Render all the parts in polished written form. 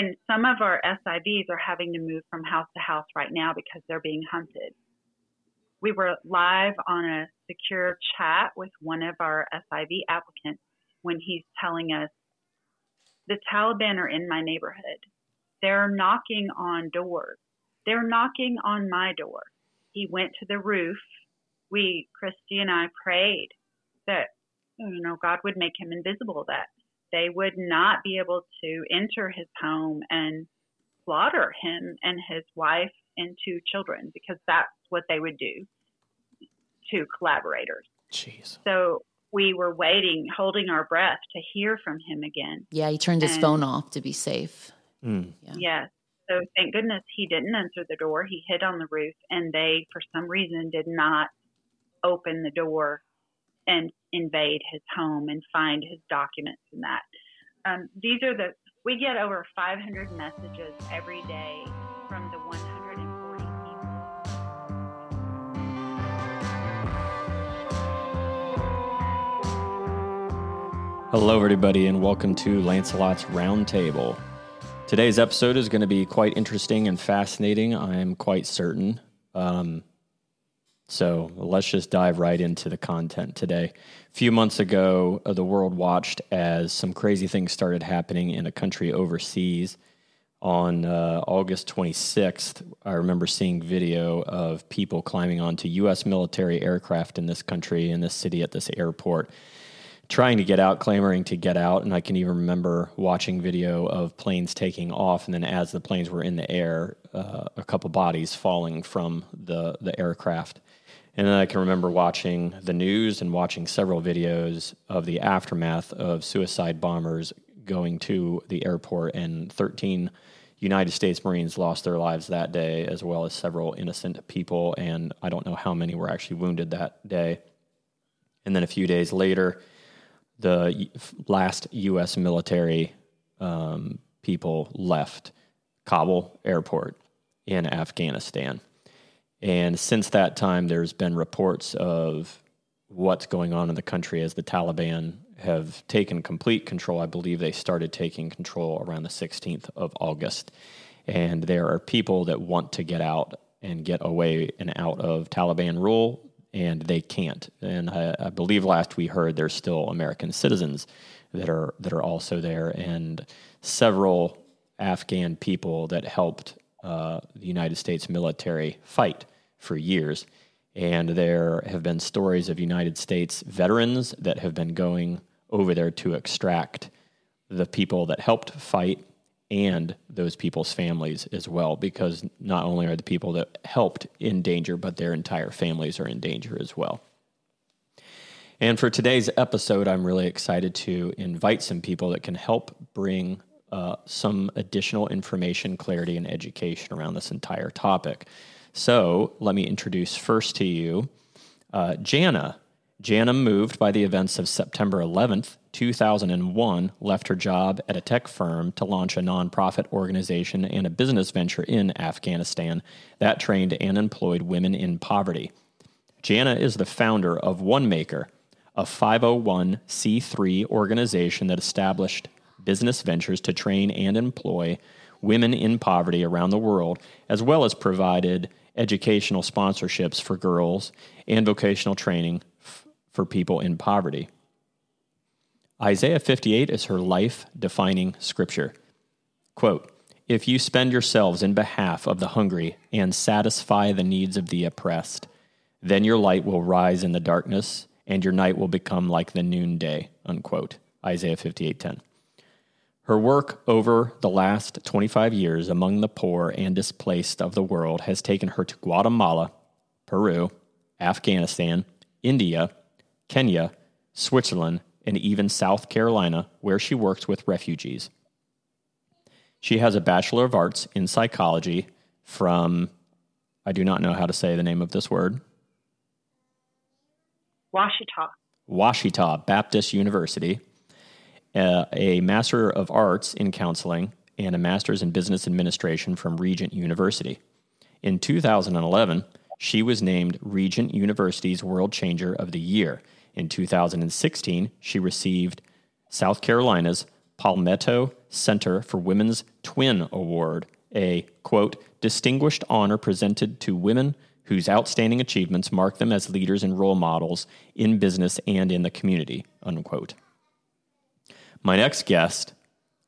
And some of our SIVs are having to move from house to house right now because they're being hunted. We were live on a secure chat with one of our SIV applicants when he's telling us, the Taliban are in my neighborhood. They're knocking on doors. They're knocking on my door. He went to the roof. Christy and I prayed that, you know, God would make him invisible, that they would not be able to enter his home and slaughter him and his wife and two children, because that's what they would do to collaborators. Jeez. So we were waiting, holding our breath to hear from him again. Yeah, he turned his phone off to be safe. Mm. Yeah. Yes. So thank goodness he didn't enter the door. He hid on the roof, and they, for some reason, did not open the door and invade his home and find his documents and that. We get over 500 messages every day from the 140 people. Hello, everybody, and welcome to Lancelot's Roundtable. Today's episode is going to be quite interesting and fascinating, I am quite certain. So let's just dive right into the content today. A few months ago, the world watched as some crazy things started happening in a country overseas. On August 26th, I remember seeing video of people climbing onto U.S. military aircraft in this country, in this city, at this airport, trying to get out, clamoring to get out. And I can even remember watching video of planes taking off, and then as the planes were in the air, a couple bodies falling from the aircraft. And then I can remember watching the news and watching several videos of the aftermath of suicide bombers going to the airport, and 13 United States Marines lost their lives that day, as well as several innocent people, and I don't know how many were actually wounded that day. And then a few days later, the last U.S. military people left Kabul airport in Afghanistan. And since that time, there's been reports of what's going on in the country as the Taliban have taken complete control. I believe they started taking control around the 16th of August. And there are people that want to get out and get away and out of Taliban rule, and they can't. And I believe last we heard there's still American citizens that are also there, and several Afghan people that helped the United States military fight for years. And there have been stories of United States veterans that have been going over there to extract the people that helped fight and those people's families as well, because not only are the people that helped in danger, but their entire families are in danger as well. And for today's episode, I'm really excited to invite some people that can help bring some additional information, clarity, and education around this entire topic. So let me introduce first to you Jana. Jana, moved by the events of September 11th, 2001, left her job at a tech firm to launch a nonprofit organization and a business venture in Afghanistan that trained and employed women in poverty. Jana is the founder of OneMaker, a 501c3 organization that established business ventures to train and employ women in poverty around the world, as well as provided educational sponsorships for girls and vocational training for people in poverty. Isaiah 58 is her life-defining scripture. Quote, "If you spend yourselves in behalf of the hungry and satisfy the needs of the oppressed, then your light will rise in the darkness, and your night will become like the noonday," unquote. Isaiah 58:10. Her work over the last 25 years among the poor and displaced of the world has taken her to Guatemala, Peru, Afghanistan, India, Kenya, Switzerland, and even South Carolina, where she works with refugees. She has a Bachelor of Arts in Psychology from, I do not know how to say the name of this word. Ouachita Baptist University. A Master of Arts in Counseling, and a Master's in Business Administration from Regent University. In 2011, she was named Regent University's World Changer of the Year. In 2016, she received South Carolina's Palmetto Center for Women's Twin Award, a, quote, distinguished honor presented to women whose outstanding achievements mark them as leaders and role models in business and in the community, unquote. My next guest,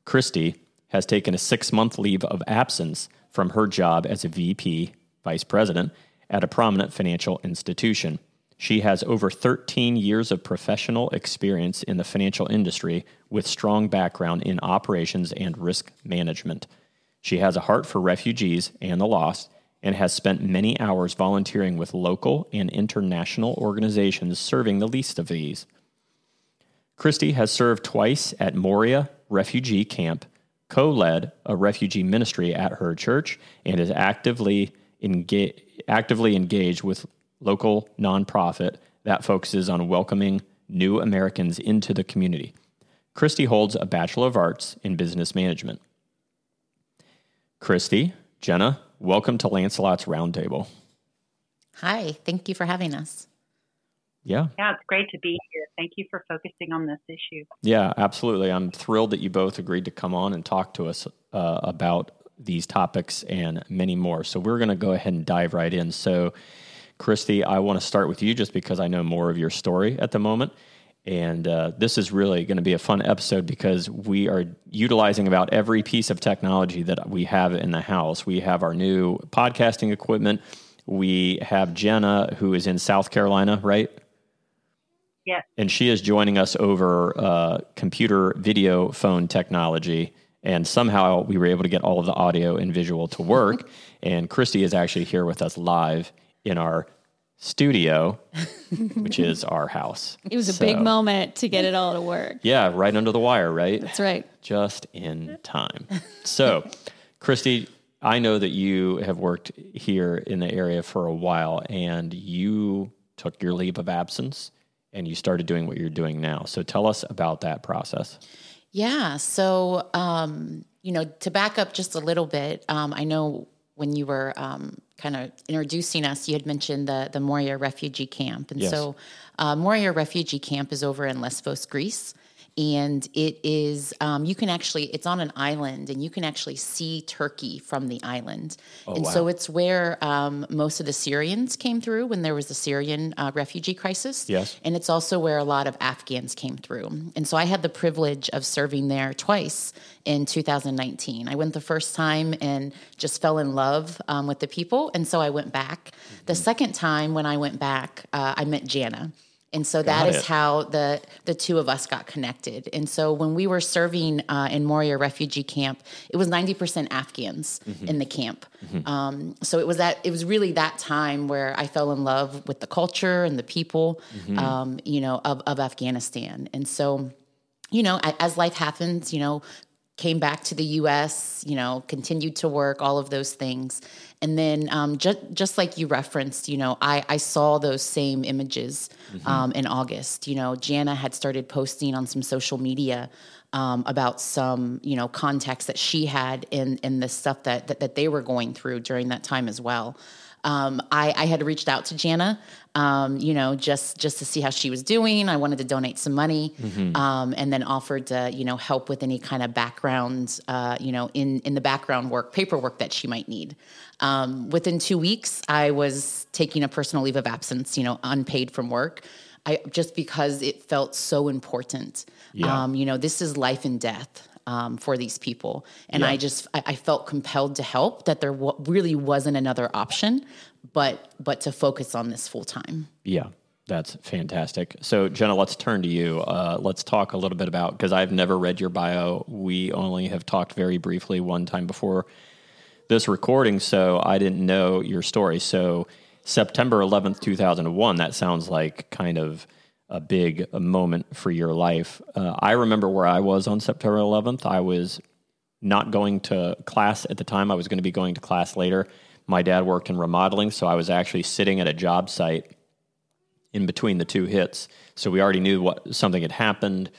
Christy, has taken a 6-month leave of absence from her job as a VP, vice president, at a prominent financial institution. She has over 13 years of professional experience in the financial industry with strong background in operations and risk management. She has a heart for refugees and the lost and has spent many hours volunteering with local and international organizations serving the least of these. Christy has served twice at Moria Refugee Camp, co-led a refugee ministry at her church, and is actively engaged with local nonprofit that focuses on welcoming new Americans into the community. Christy holds a Bachelor of Arts in Business Management. Christy, Jenna, welcome to Lancelot's Roundtable. Hi, thank you for having us. Yeah, it's great to be here. Thank you for focusing on this issue. Yeah, absolutely. I'm thrilled that you both agreed to come on and talk to us about these topics and many more. So we're going to go ahead and dive right in. So Christy, I want to start with you just because I know more of your story at the moment. And this is really going to be a fun episode because we are utilizing about every piece of technology that we have in the house. We have our new podcasting equipment. We have Jenna, who is in South Carolina, right? Yeah. And she is joining us over computer video phone technology. And somehow we were able to get all of the audio and visual to work. And Christy is actually here with us live in our studio, which is our house. It was a big moment to get it all to work. Yeah, right under the wire, right? That's right. Just in time. So, Christy, I know that you have worked here in the area for a while, and you took your leave of absence and you started doing what you're doing now. So tell us about that process. Yeah. So, to back up just a little bit, I know when you were kind of introducing us, you had mentioned the Moria Refugee Camp. And yes. So Moria Refugee Camp is over in Lesbos, Greece. And it is, it's on an island and you can actually see Turkey from the island. Oh, and wow. So it's where most of the Syrians came through when there was the Syrian refugee crisis. Yes. And it's also where a lot of Afghans came through. And so I had the privilege of serving there twice in 2019. I went the first time and just fell in love with the people. And so I went back. Mm-hmm. The second time when I went back, I met Jana. And so that is how the two of us got connected. And so when we were serving in Moria Refugee Camp, it was 90% Afghans mm-hmm. in the camp. Mm-hmm. So it was really that time where I fell in love with the culture and the people, mm-hmm. Of Afghanistan. And so, as life happens, came back to the U.S., continued to work, all of those things. And then just like you referenced, I saw those same images mm-hmm. In August. Jana had started posting on some social media about some, contacts that she had in the stuff that they were going through during that time as well. I had reached out to Jana, just to see how she was doing. I wanted to donate some money, mm-hmm. And then offered to, help with any kind of background, in the background work, paperwork that she might need. Within 2 weeks, I was taking a personal leave of absence, unpaid from work. Just because it felt so important. Yeah. This is life and death. For these people. And yeah. I felt compelled to help, that there really wasn't another option, but to focus on this full time. Yeah, that's fantastic. So Jenna, let's turn to you. Let's talk a little bit about, because I've never read your bio. We only have talked very briefly one time before this recording, so I didn't know your story. So September 11th, 2001, that sounds like kind of a big moment for your life. I remember where I was on September 11th. I was not going to class at the time. I was going to be going to class later. My dad worked in remodeling, so I was actually sitting at a job site in between the two hits. So we already knew something had happened.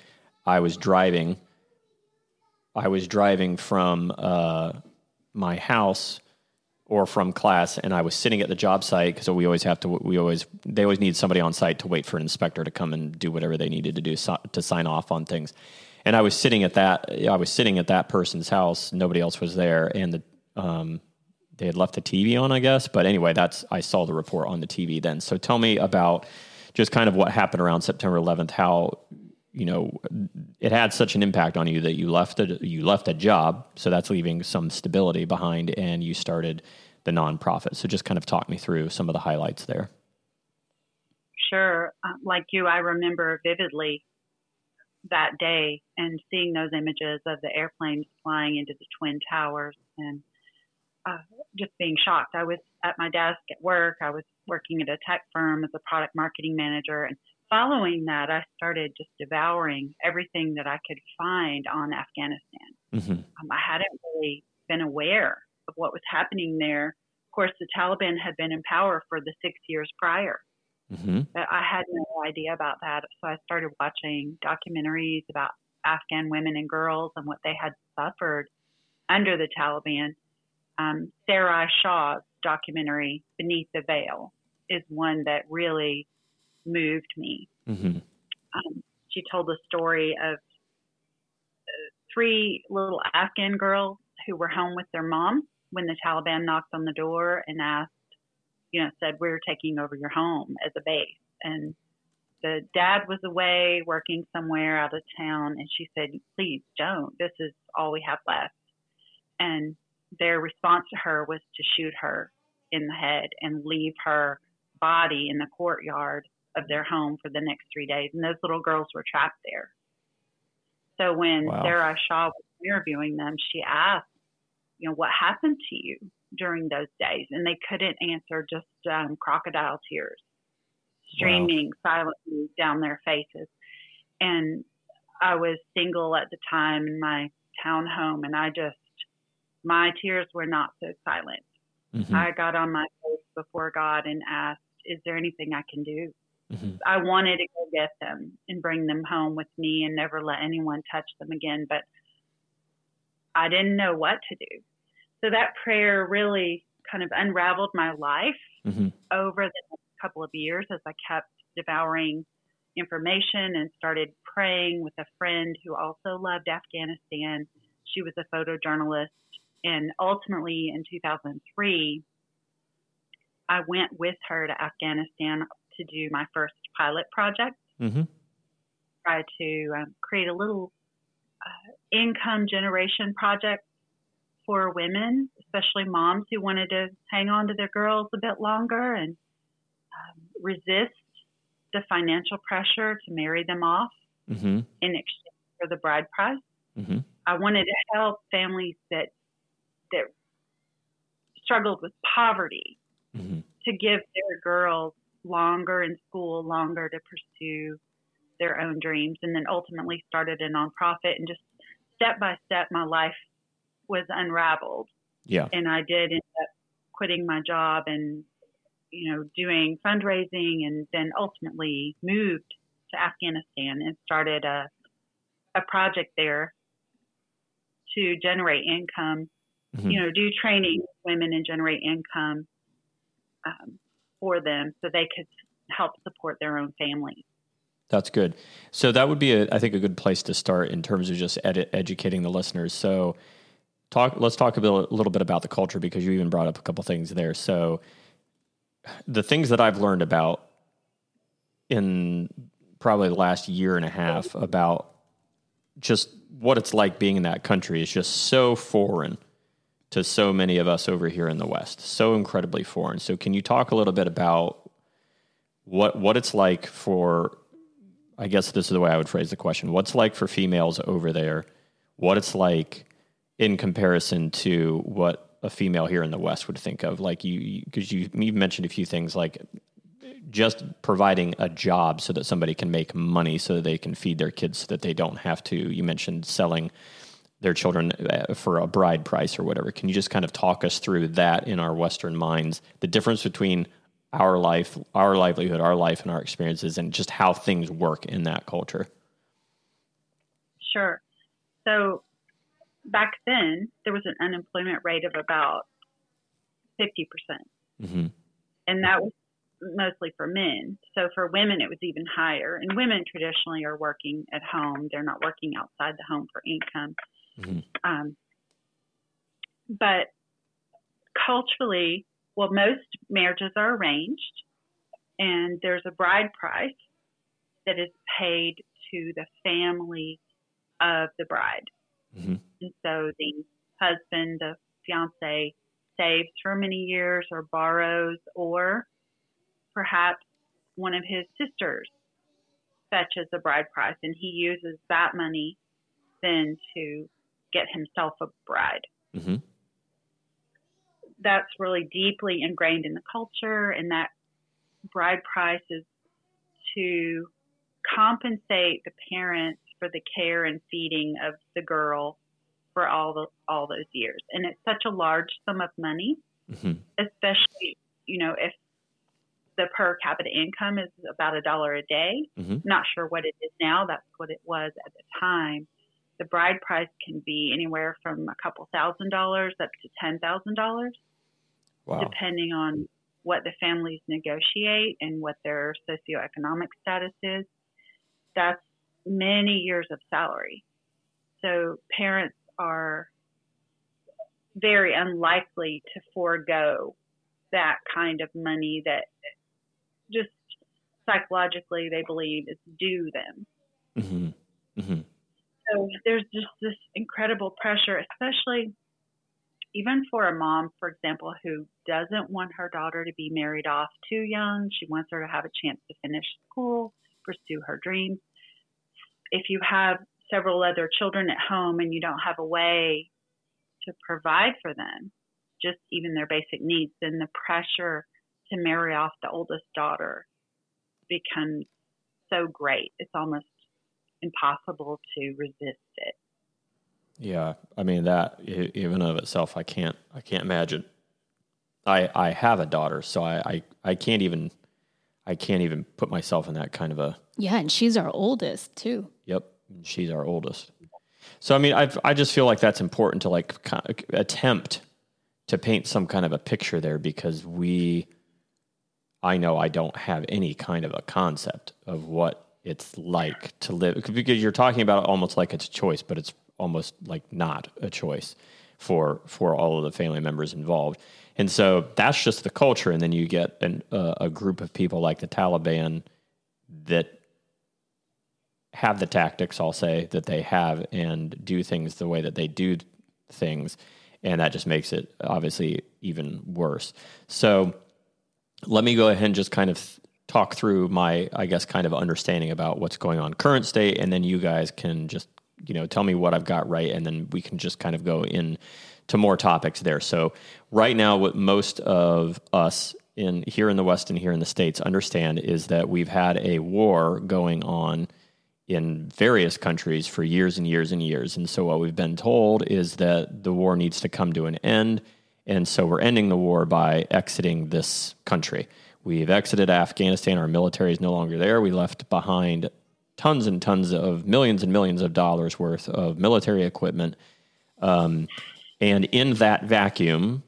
I was driving from my house or from class, and I was sitting at the job site because they always need somebody on site to wait for an inspector to come and do whatever they needed to do to sign off on things. And I was sitting at that person's house. Nobody else was there, and they had left the TV on, I guess. But anyway, I saw the report on the TV then. So tell me about just kind of what happened around September 11th. How, you know, it had such an impact on you that you left a job, so that's leaving some stability behind, and you started the nonprofit. So just kind of talk me through some of the highlights there. Sure. Like you, I remember vividly that day and seeing those images of the airplanes flying into the Twin Towers and just being shocked. I was at my desk at work. I was working at a tech firm as a product marketing manager. And following that, I started just devouring everything that I could find on Afghanistan. Mm-hmm. I hadn't really been aware of what was happening there. Of course, the Taliban had been in power for the 6 years prior. Mm-hmm. But I had no idea about that. So I started watching documentaries about Afghan women and girls and what they had suffered under the Taliban. Sarai Shah's documentary, Beneath the Veil, is one that really moved me. Mm-hmm. She told the story of three little Afghan girls who were home with their mom when the Taliban knocked on the door and asked, said, "We're taking over your home as a base." And the dad was away working somewhere out of town. And she said, "Please don't. This is all we have left." And their response to her was to shoot her in the head and leave her body in the courtyard of their home for the next 3 days. And those little girls were trapped there. So when Sarah Shaw was interviewing them, she asked, "What happened to you during those days?" And they couldn't answer, just crocodile tears streaming silently down their faces. And I was single at the time in my townhome, and my tears were not so silent. Mm-hmm. I got on my face before God and asked, "Is there anything I can do?" Mm-hmm. I wanted to go get them and bring them home with me and never let anyone touch them again, but I didn't know what to do. So that prayer really kind of unraveled my life mm-hmm. over the next couple of years as I kept devouring information and started praying with a friend who also loved Afghanistan. She was a photojournalist. And ultimately in 2003, I went with her to Afghanistan to do my first pilot project, mm-hmm. try to create a little income generation project for women, especially moms who wanted to hang on to their girls a bit longer and resist the financial pressure to marry them off mm-hmm. in exchange for the bride price. Mm-hmm. I wanted to help families that struggled with poverty mm-hmm. to give their girls longer in school, longer to pursue their own dreams, and then ultimately started a nonprofit. And just step by step, my life was unraveled. Yeah. And I did end up quitting my job and, doing fundraising, and then ultimately moved to Afghanistan and started a project there to generate income, mm-hmm. Do training with women and generate income for them so they could help support their own families. That's good. So that would be, I think, a good place to start in terms of just educating the listeners. So let's talk a little bit about the culture, because you even brought up a couple things there. So the things that I've learned about in probably the last year and a half about just what it's like being in that country is just so foreign to so many of us over here in the West, so incredibly foreign. So can you talk a little bit about what it's like for, I guess this is the way I would phrase the question, what's like for females over there, what it's like in comparison to what a female here in the West would think of, like you, because you mentioned a few things like just providing a job so that somebody can make money so that they can feed their kids so that they don't have to, you mentioned selling their children for a bride price or whatever. Can you just kind of talk us through that in our Western minds, the difference between our life, our livelihood, our life and our experiences, and just how things work in that culture? Sure. So back then there was an unemployment rate of about 50%. Mm-hmm. And that was mostly for men. So for women, it was even higher. And women traditionally are working at home. They're not working outside the home for income. Mm-hmm. But culturally, well, most marriages are arranged, and there's a bride price that is paid to the family of the bride. Mm-hmm. And so the husband, the fiance, saves for many years or borrows, or perhaps one of his sisters fetches a bride price, and he uses that money then to get himself a bride. Mm-hmm. That's really deeply ingrained in the culture, and that bride price is to compensate the parents for the care and feeding of the girl for all those years. And it's such a large sum of money, mm-hmm. especially, you know, if the per capita income is about $1 a day. Mm-hmm. Not sure what it is now. That's what it was at the time. The bride price can be anywhere from a couple $1,000s up to $10,000, wow. depending on what the families negotiate and what their socioeconomic status is. That's many years of salary. So parents are very unlikely to forego that kind of money that just psychologically they believe is due them. Mm-hmm. Mm-hmm. So there's just this incredible pressure, especially even for a mom, for example, who doesn't want her daughter to be married off too young. She wants her to have a chance to finish school, pursue her dreams. If you have several other children at home and you don't have a way to provide for them, just even their basic needs, then the pressure to marry off the oldest daughter becomes so great. It's almost impossible to resist it. Yeah. I mean, that even of itself, I can't imagine. I have a daughter, so I can't even put myself in that kind of a. Yeah. And she's our oldest too. Yep. She's our oldest. So, I mean, I just feel like that's important to like attempt to paint some kind of a picture there, because I know I don't have any kind of a concept of what it's like to live, because you're talking about it almost like it's a choice, but it's almost like not a choice for all of the family members involved. And so that's just the culture. And then you get a group of people like the Taliban that have the tactics, I'll say, that they have and do things the way that they do things. And that just makes it obviously even worse. So let me go ahead and just kind of talk through my, I guess, kind of understanding about what's going on current state. And then you guys can just, you know, tell me what I've got right. And then we can just kind of go in to more topics there. So right now, what most of us here in the West and here in the States understand is that we've had a war going on in various countries for years and years and years. And so what we've been told is that the war needs to come to an end. And so we're ending the war by exiting this country. We've exited Afghanistan. Our military is no longer there. We left behind tons and tons of millions and millions of dollars worth of military equipment. And in that vacuum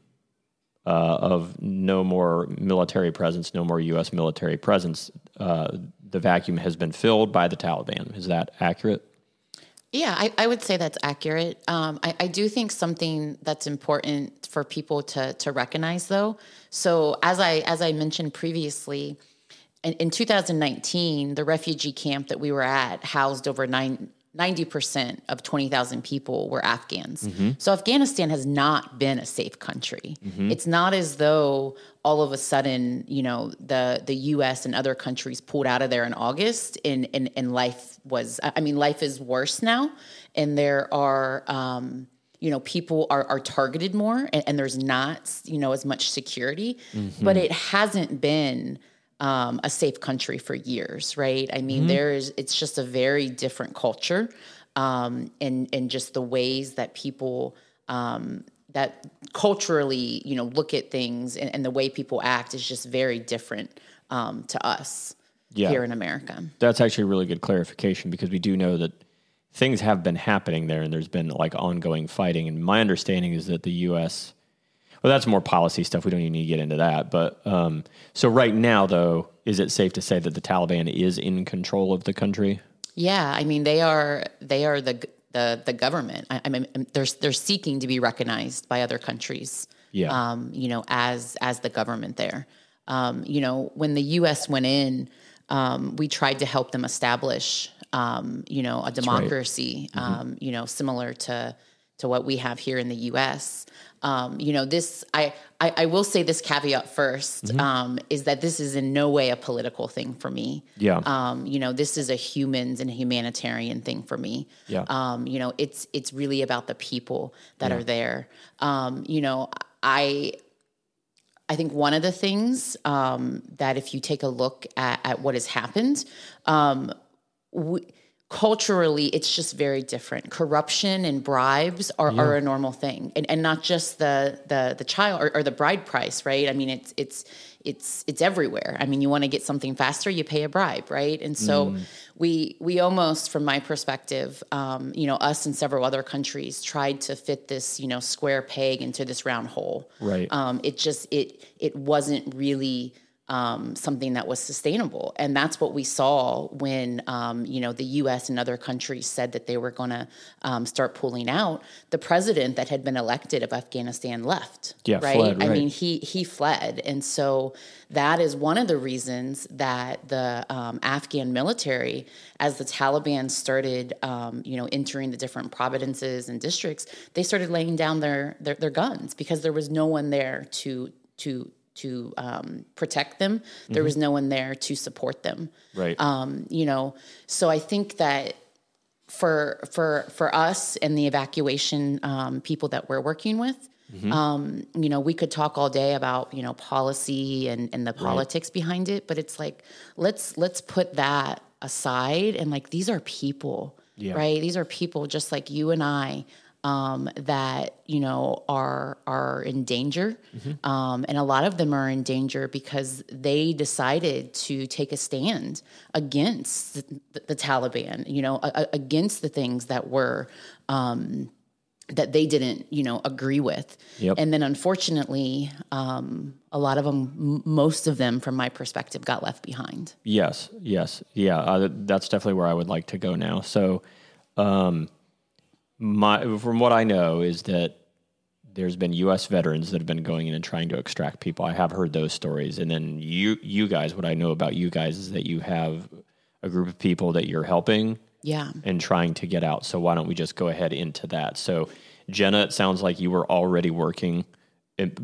of no more military presence, no more U.S. military presence, the vacuum has been filled by the Taliban. Is that accurate? Yeah, I would say that's accurate. I do think something that's important for people to recognize, though. So as I mentioned previously, in 2019, the refugee camp that we were at housed over 90% of 20,000 people were Afghans. Mm-hmm. So Afghanistan has not been a safe country. Mm-hmm. It's not as though all of a sudden, you know, the U.S. and other countries pulled out of there in August and life was, I mean, life is worse now. And there are, you know, people are targeted more and there's not, you know, as much security, mm-hmm. but it hasn't been a safe country for years, right? I mean, mm-hmm. it's just a very different culture, and just the ways that people that culturally, you know, look at things and the way people act is just very different to us here in America. That's actually a really good clarification, because we do know that things have been happening there and there's been like ongoing fighting. And my understanding is that the U.S. Well, that's more policy stuff. We don't even need to get into that. But so right now, though, is it safe to say that the Taliban is in control of the country? Yeah, I mean they are the government. I mean they're seeking to be recognized by other countries. Yeah. As the government there. When the U.S. went in, we tried to help them establish a democracy. Right. Mm-hmm. Similar to what we have here in the U.S. I will say this caveat first, mm-hmm. Is that this is in no way a political thing for me. Yeah. This is a humans and humanitarian thing for me. Yeah. It's really about the people that are there. I think one of the things, that if you take a look at what has happened, culturally, it's just very different. Corruption and bribes are a normal thing, and not just the child or the bride price, right? I mean, it's everywhere. I mean, you want to get something faster, you pay a bribe, right? And so we almost, from my perspective, us and several other countries tried to fit this square peg into this round hole. Right. It wasn't really. Something that was sustainable. And that's what we saw when, the U.S. and other countries said that they were going to start pulling out. The president that had been elected of Afghanistan left, right? Fled, right? I mean, he fled. And so that is one of the reasons that the Afghan military, as the Taliban started, entering the different provinces and districts, they started laying down their guns because there was no one there to protect them. There was no one there to support them. Right. So I think that for us and the evacuation people that we're working with, we could talk all day about, policy and the politics behind it, but it's like, let's put that aside. And like, these are people, right? These are people just like you and I, that, are in danger. Mm-hmm. And a lot of them are in danger because they decided to take a stand against the Taliban, against the things that were, that they didn't, agree with. Yep. And then unfortunately, a lot of them, most of them from my perspective, got left behind. Yes. Yeah. That's definitely where I would like to go now. So, from what I know is that there's been U.S. veterans that have been going in and trying to extract people. I have heard those stories. And then you guys, what I know about you guys is that you have a group of people that you're helping and trying to get out. So why don't we just go ahead into that? So Jenna, it sounds like you were already working. It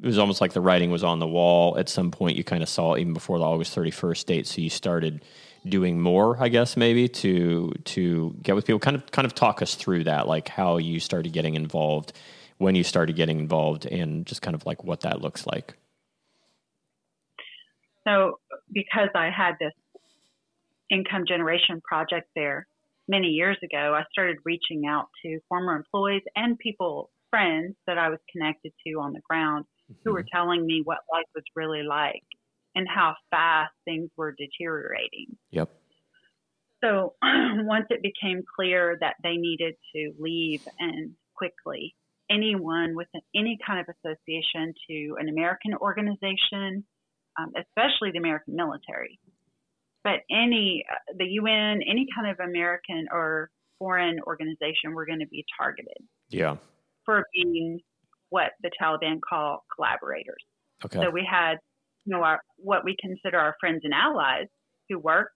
was almost like the writing was on the wall. At some point you kind of saw it even before the August 31st date. So you started doing more, I guess, maybe to get with people. Kind of talk us through that, like how you started getting involved, when you started getting involved, and just kind of like what that looks like. So because I had this income generation project there many years ago, I started reaching out to former employees and friends that I was connected to on the ground who were telling me what life was really like and how fast things were deteriorating. Yep. So once it became clear that they needed to leave and quickly, anyone with any kind of association to an American organization, especially the American military, but the UN, any kind of American or foreign organization were going to be targeted. Yeah. For being what the Taliban call collaborators. Okay. So we had what we consider our friends and allies who work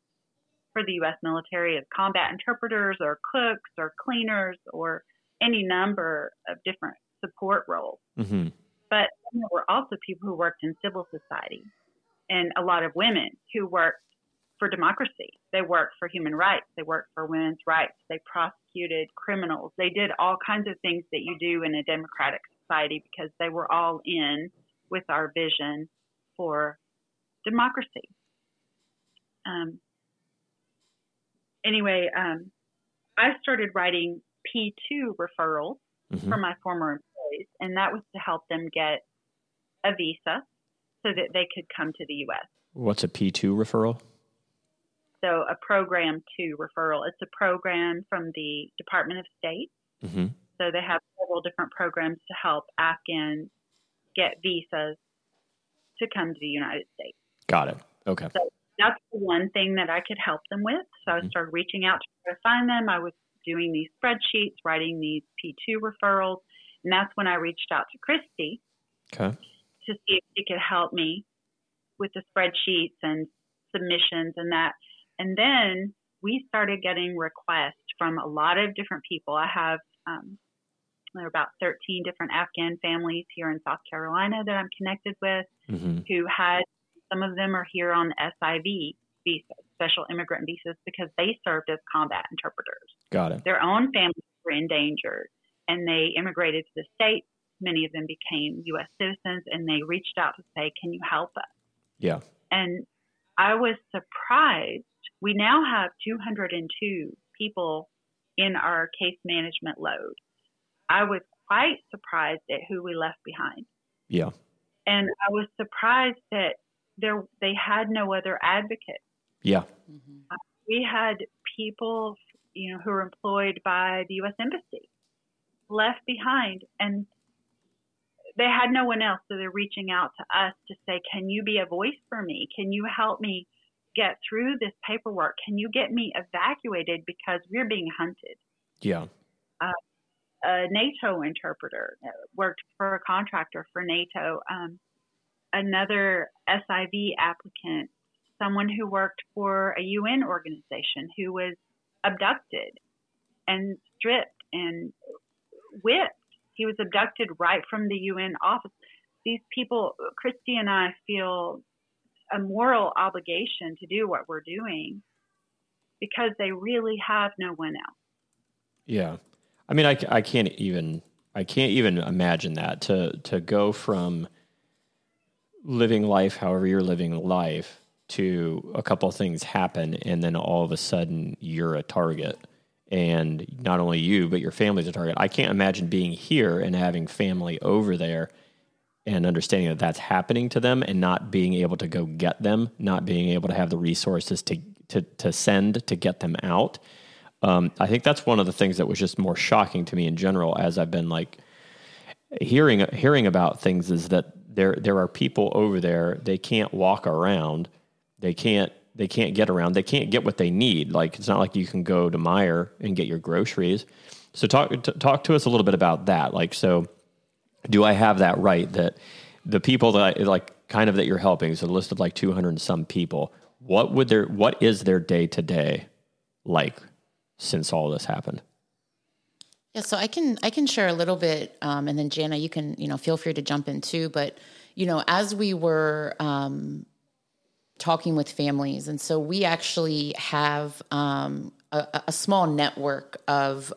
for the U.S. military as combat interpreters or cooks or cleaners or any number of different support roles. Mm-hmm. But there were also people who worked in civil society and a lot of women who worked for democracy. They worked for human rights. They worked for women's rights. They prosecuted criminals. They did all kinds of things that you do in a democratic society because they were all in with our vision for democracy. I started writing P2 referrals for my former employees, and that was to help them get a visa so that they could come to the U.S. What's a P2 referral? So a Program 2 referral. It's a program from the Department of State. Mm-hmm. So they have several different programs to help Afghan get visas to come to the United States. Got it. Okay. So that's the one thing that I could help them with. So I started reaching out to try to find them. I was doing these spreadsheets, writing these P2 referrals. And that's when I reached out to Christy to see if she could help me with the spreadsheets and submissions and that. And then we started getting requests from a lot of different people. I have there are about 13 different Afghan families here in South Carolina that I'm connected with who had, some of them are here on SIV visas, special immigrant visas, because they served as combat interpreters. Got it. Their own families were endangered, and they immigrated to the States. Many of them became U.S. citizens, and they reached out to say, can you help us? Yeah. And I was surprised. We now have 202 people in our case management load. I was quite surprised at who we left behind. Yeah. And I was surprised that they had no other advocates. Yeah. We had people, you know, who were employed by the U.S. Embassy left behind, and they had no one else. So they're reaching out to us to say, can you be a voice for me? Can you help me get through this paperwork? Can you get me evacuated because we're being hunted? Yeah. A NATO interpreter worked for a contractor for NATO. Another SIV applicant, someone who worked for a UN organization who was abducted and stripped and whipped. He was abducted right from the UN office. These people, Christy and I feel a moral obligation to do what we're doing because they really have no one else. Yeah. I mean, I can't even imagine that to go from living life, however you're living life, to a couple of things happen. And then all of a sudden you're a target, and not only you, but your family's a target. I can't imagine being here and having family over there and understanding that that's happening to them and not being able to go get them, not being able to have the resources to send, to get them out. I think that's one of the things that was just more shocking to me in general, as I've been like hearing about things, is that there are people over there. They can't walk around. They can't get around. They can't get what they need. Like, it's not like you can go to Meijer and get your groceries. So talk to us a little bit about that. Like, so do I have that right, that the people that I, like, kind of that you're helping, so a list of like 200 and some people, what is their day to day like since all this happened? Yeah, so I can share a little bit, and then Jana, you can, you know, feel free to jump in too. But, you know, as we were talking with families, and so we actually have a small network of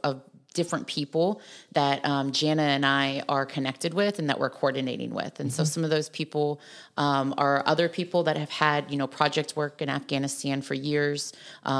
different people that Jana and I are connected with and that we're coordinating with. And so some of those people are other people that have had, you know, project work in Afghanistan for years.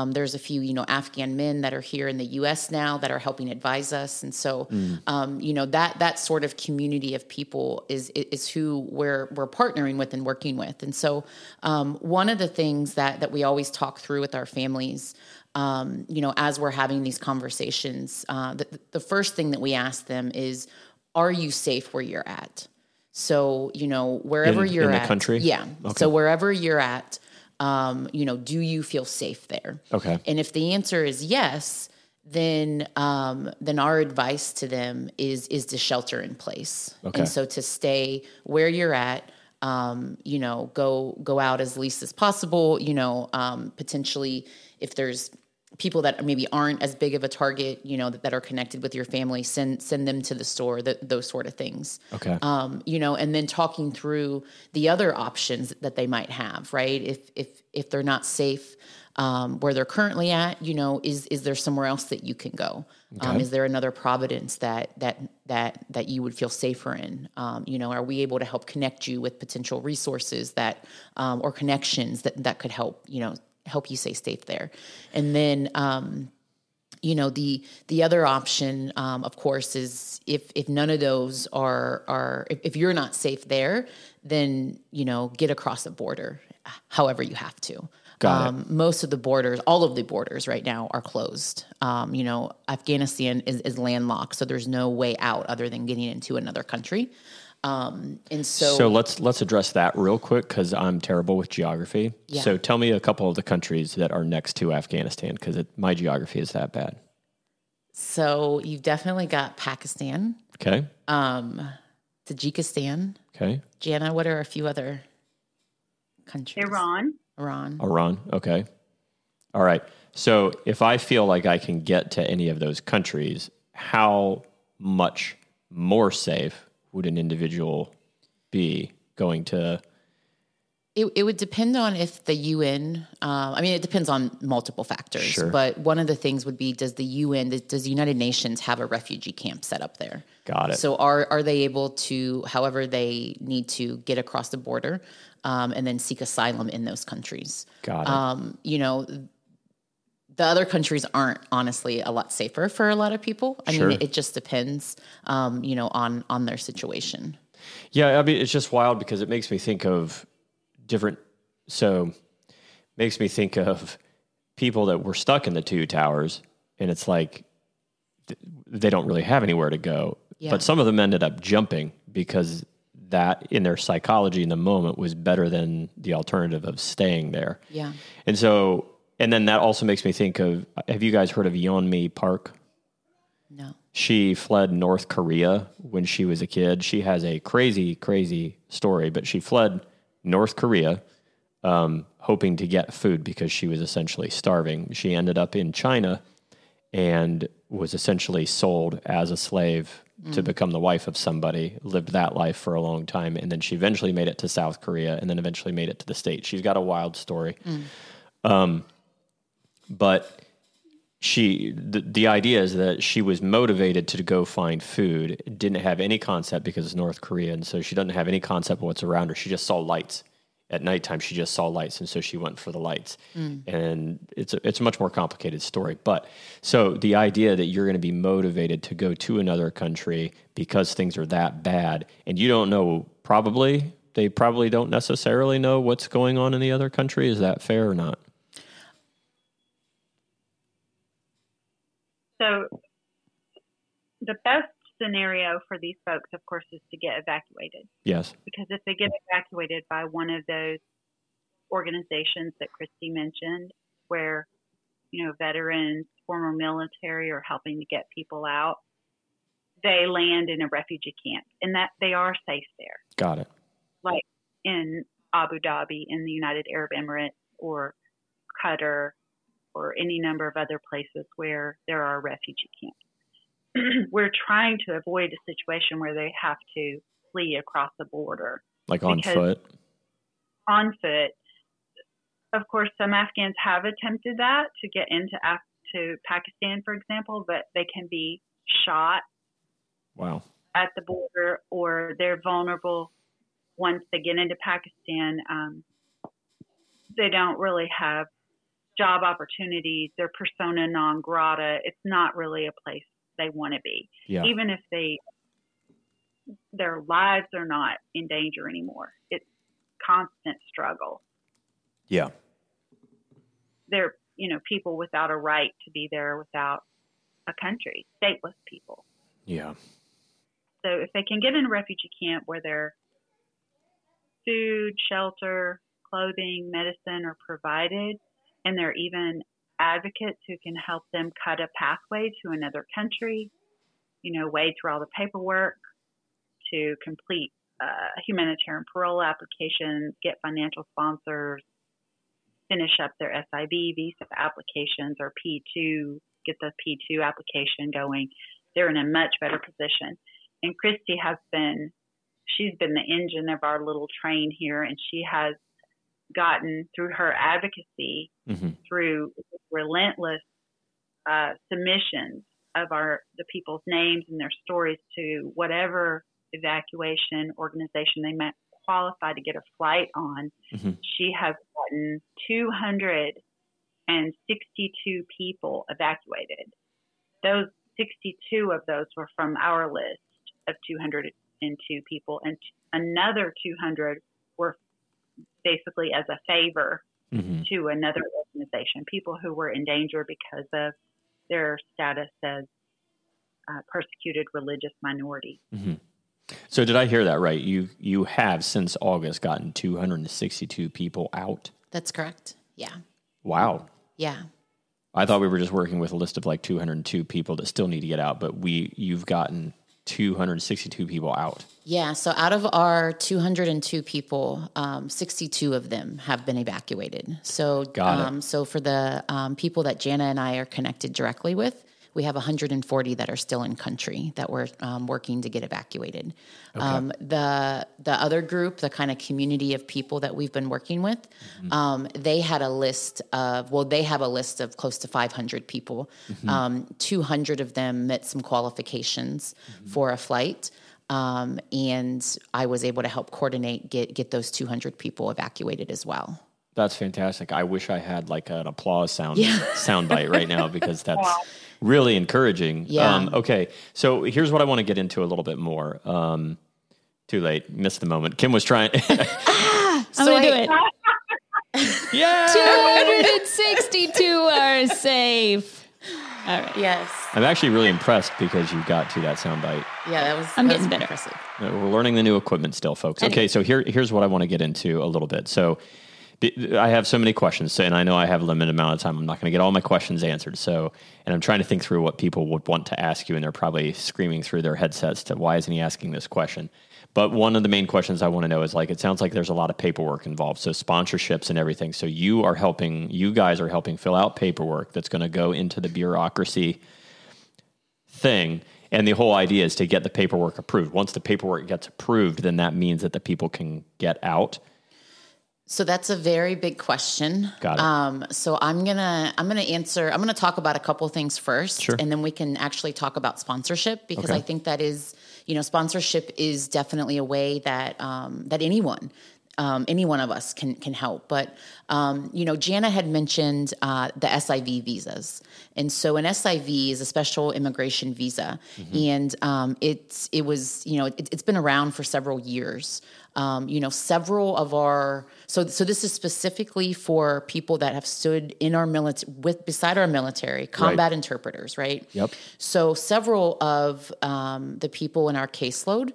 There's a few, you know, Afghan men that are here in the U.S. now that are helping advise us. And so, you know, that sort of community of people is who we're partnering with and working with. And so one of the things that we always talk through with our families, you know, as we're having these conversations, the first thing that we ask them is, are you safe where you're at? So, you know, wherever you're at, in the country? Yeah. Okay. So wherever you're at, you know, do you feel safe there? Okay. And if the answer is yes, then our advice to them is to shelter in place. Okay. And so to stay where you're at. You know, go out as least as possible, you know, potentially if there's people that maybe aren't as big of a target, you know, that are connected with your family, send them to the store, those sort of things. Okay. You know, and then talking through the other options that they might have, right? If they're not safe, where they're currently at, you know, is there somewhere else that you can go? Okay. Is there another Providence that you would feel safer in? You know, are we able to help connect you with potential resources that, or connections that could help, you know, help you stay safe there? And then, you know, the other option, of course, is if none of those if you're not safe there, then, you know, get across the border, however you have to. Most of the borders, all of the borders right now are closed. Afghanistan is landlocked, so there's no way out other than getting into another country. So let's address that real quick, because I'm terrible with geography. Yeah. So tell me a couple of the countries that are next to Afghanistan, because my geography is that bad. So you've definitely got Pakistan. Okay. Tajikistan. Okay. Jana, what are a few other countries? Iran. Okay. All right. So if I feel like I can get to any of those countries, how much more safe would an individual be going to? It would depend on if the UN, it depends on multiple factors, sure. But one of the things would be, does the United Nations have a refugee camp set up there? Got it. So are they able to, however they need to, get across the border and then seek asylum in those countries? Got it. The other countries aren't, honestly, a lot safer for a lot of people. Sure. It just depends, on their situation. Yeah, it's just wild because it makes me think of people that were stuck in the two towers, and it's like they don't really have anywhere to go. Yeah. But some of them ended up jumping because that, in their psychology in the moment, was better than the alternative of staying there. Yeah. And so... And then that also makes me think of, have you guys heard of Yeonmi Park? No. She fled North Korea when she was a kid. She has a crazy, crazy story, but she fled North Korea hoping to get food because she was essentially starving. She ended up in China and was essentially sold as a slave to become the wife of somebody, lived that life for a long time, and then she eventually made it to South Korea and then eventually made it to the States. She's got a wild story. But the idea is that she was motivated to go find food, didn't have any concept because it's North Korea, and so she doesn't have any concept of what's around her. She just saw lights. At nighttime, she just saw lights, and so she went for the lights. And it's a much more complicated story. But so the idea that you're going to be motivated to go to another country because things are that bad, and you don't know, they probably don't necessarily know what's going on in the other country. Is that fair or not? So the best scenario for these folks, of course, is to get evacuated. Yes. Because if they get evacuated by one of those organizations that Christy mentioned, where, veterans, former military are helping to get people out, they land in a refugee camp, and that they are safe there. Got it. Like in Abu Dhabi, in the United Arab Emirates, or Qatar, or any number of other places where there are refugee camps. We're trying to avoid a situation where they have to flee across the border. Like on foot? On foot. Of course, some Afghans have attempted that, to get into to Pakistan, for example, but they can be shot at the border, or they're vulnerable once they get into Pakistan. They don't really have job opportunities, their persona non grata. It's not really a place they want to be. Yeah. Even if their lives are not in danger anymore. It's constant struggle. Yeah. They're, people without a right to be there, without a country, stateless people. Yeah. So if they can get in a refugee camp where their food, shelter, clothing, medicine are provided, and there are even advocates who can help them cut a pathway to another country, wade through all the paperwork, to complete humanitarian parole applications, get financial sponsors, finish up their SIV visa applications, or P2, get the P2 application going. They're in a much better position. And Christy she's been the engine of our little train here, and she has gotten, through her advocacy, through relentless submissions of the people's names and their stories to whatever evacuation organization they might qualify to get a flight on. She has gotten 262 people evacuated. Those 62 of those were from our list of 202 people, and another 200 were basically as a favor mm-hmm. to another organization, people who were in danger because of their status as persecuted religious minority. Mm-hmm. So did I hear that right? You have since August gotten 262 people out? That's correct. Yeah. Wow. Yeah. I thought we were just working with a list of like 202 people that still need to get out, but you've gotten 262 people out. Yeah. So out of our 202 people, 62 of them have been evacuated. So, so for the people that Jana and I are connected directly with, we have 140 that are still in country that we're working to get evacuated. Okay. The other group, the kind of community of people that we've been working with, mm-hmm. They had a list of, well, they have a list of close to 500 people. Mm-hmm. 200 of them met some qualifications mm-hmm. for a flight. And I was able to help coordinate, get those 200 people evacuated as well. That's fantastic. I wish I had like an applause soundbite right now, because that's... Wow. Really encouraging. Yeah. Okay. So here's what I want to get into a little bit more. Too late. Missed the moment. Kim was trying. I'm going to do it. Yeah. 262 are safe. All right. Yes. I'm actually really impressed because you got to that soundbite. Yeah, that was. I'm getting better. Impressive. We're learning the new equipment still, folks. Anyway. Okay. So here's what I want to get into a little bit. So I have so many questions, and I know I have a limited amount of time. I'm not going to get all my questions answered. So, and I'm trying to think through what people would want to ask you, and they're probably screaming through their headsets to why isn't he asking this question? But one of the main questions I want to know is, like, it sounds like there's a lot of paperwork involved, so sponsorships and everything. So you guys are helping fill out paperwork that's going to go into the bureaucracy thing. And the whole idea is to get the paperwork approved. Once the paperwork gets approved, then that means that the people can get out. So that's a very big question. Got it. So I'm gonna talk about a couple things first, sure. and then we can actually talk about sponsorship, because okay. I think that is, sponsorship is definitely a way that that anyone. Any one of us can help. But, Jana had mentioned the SIV visas. And so an SIV is a special immigration visa. Mm-hmm. And it's been around for several years. So this is specifically for people that have stood in our beside our military, combat right. interpreters, right? Yep. So several of the people in our caseload,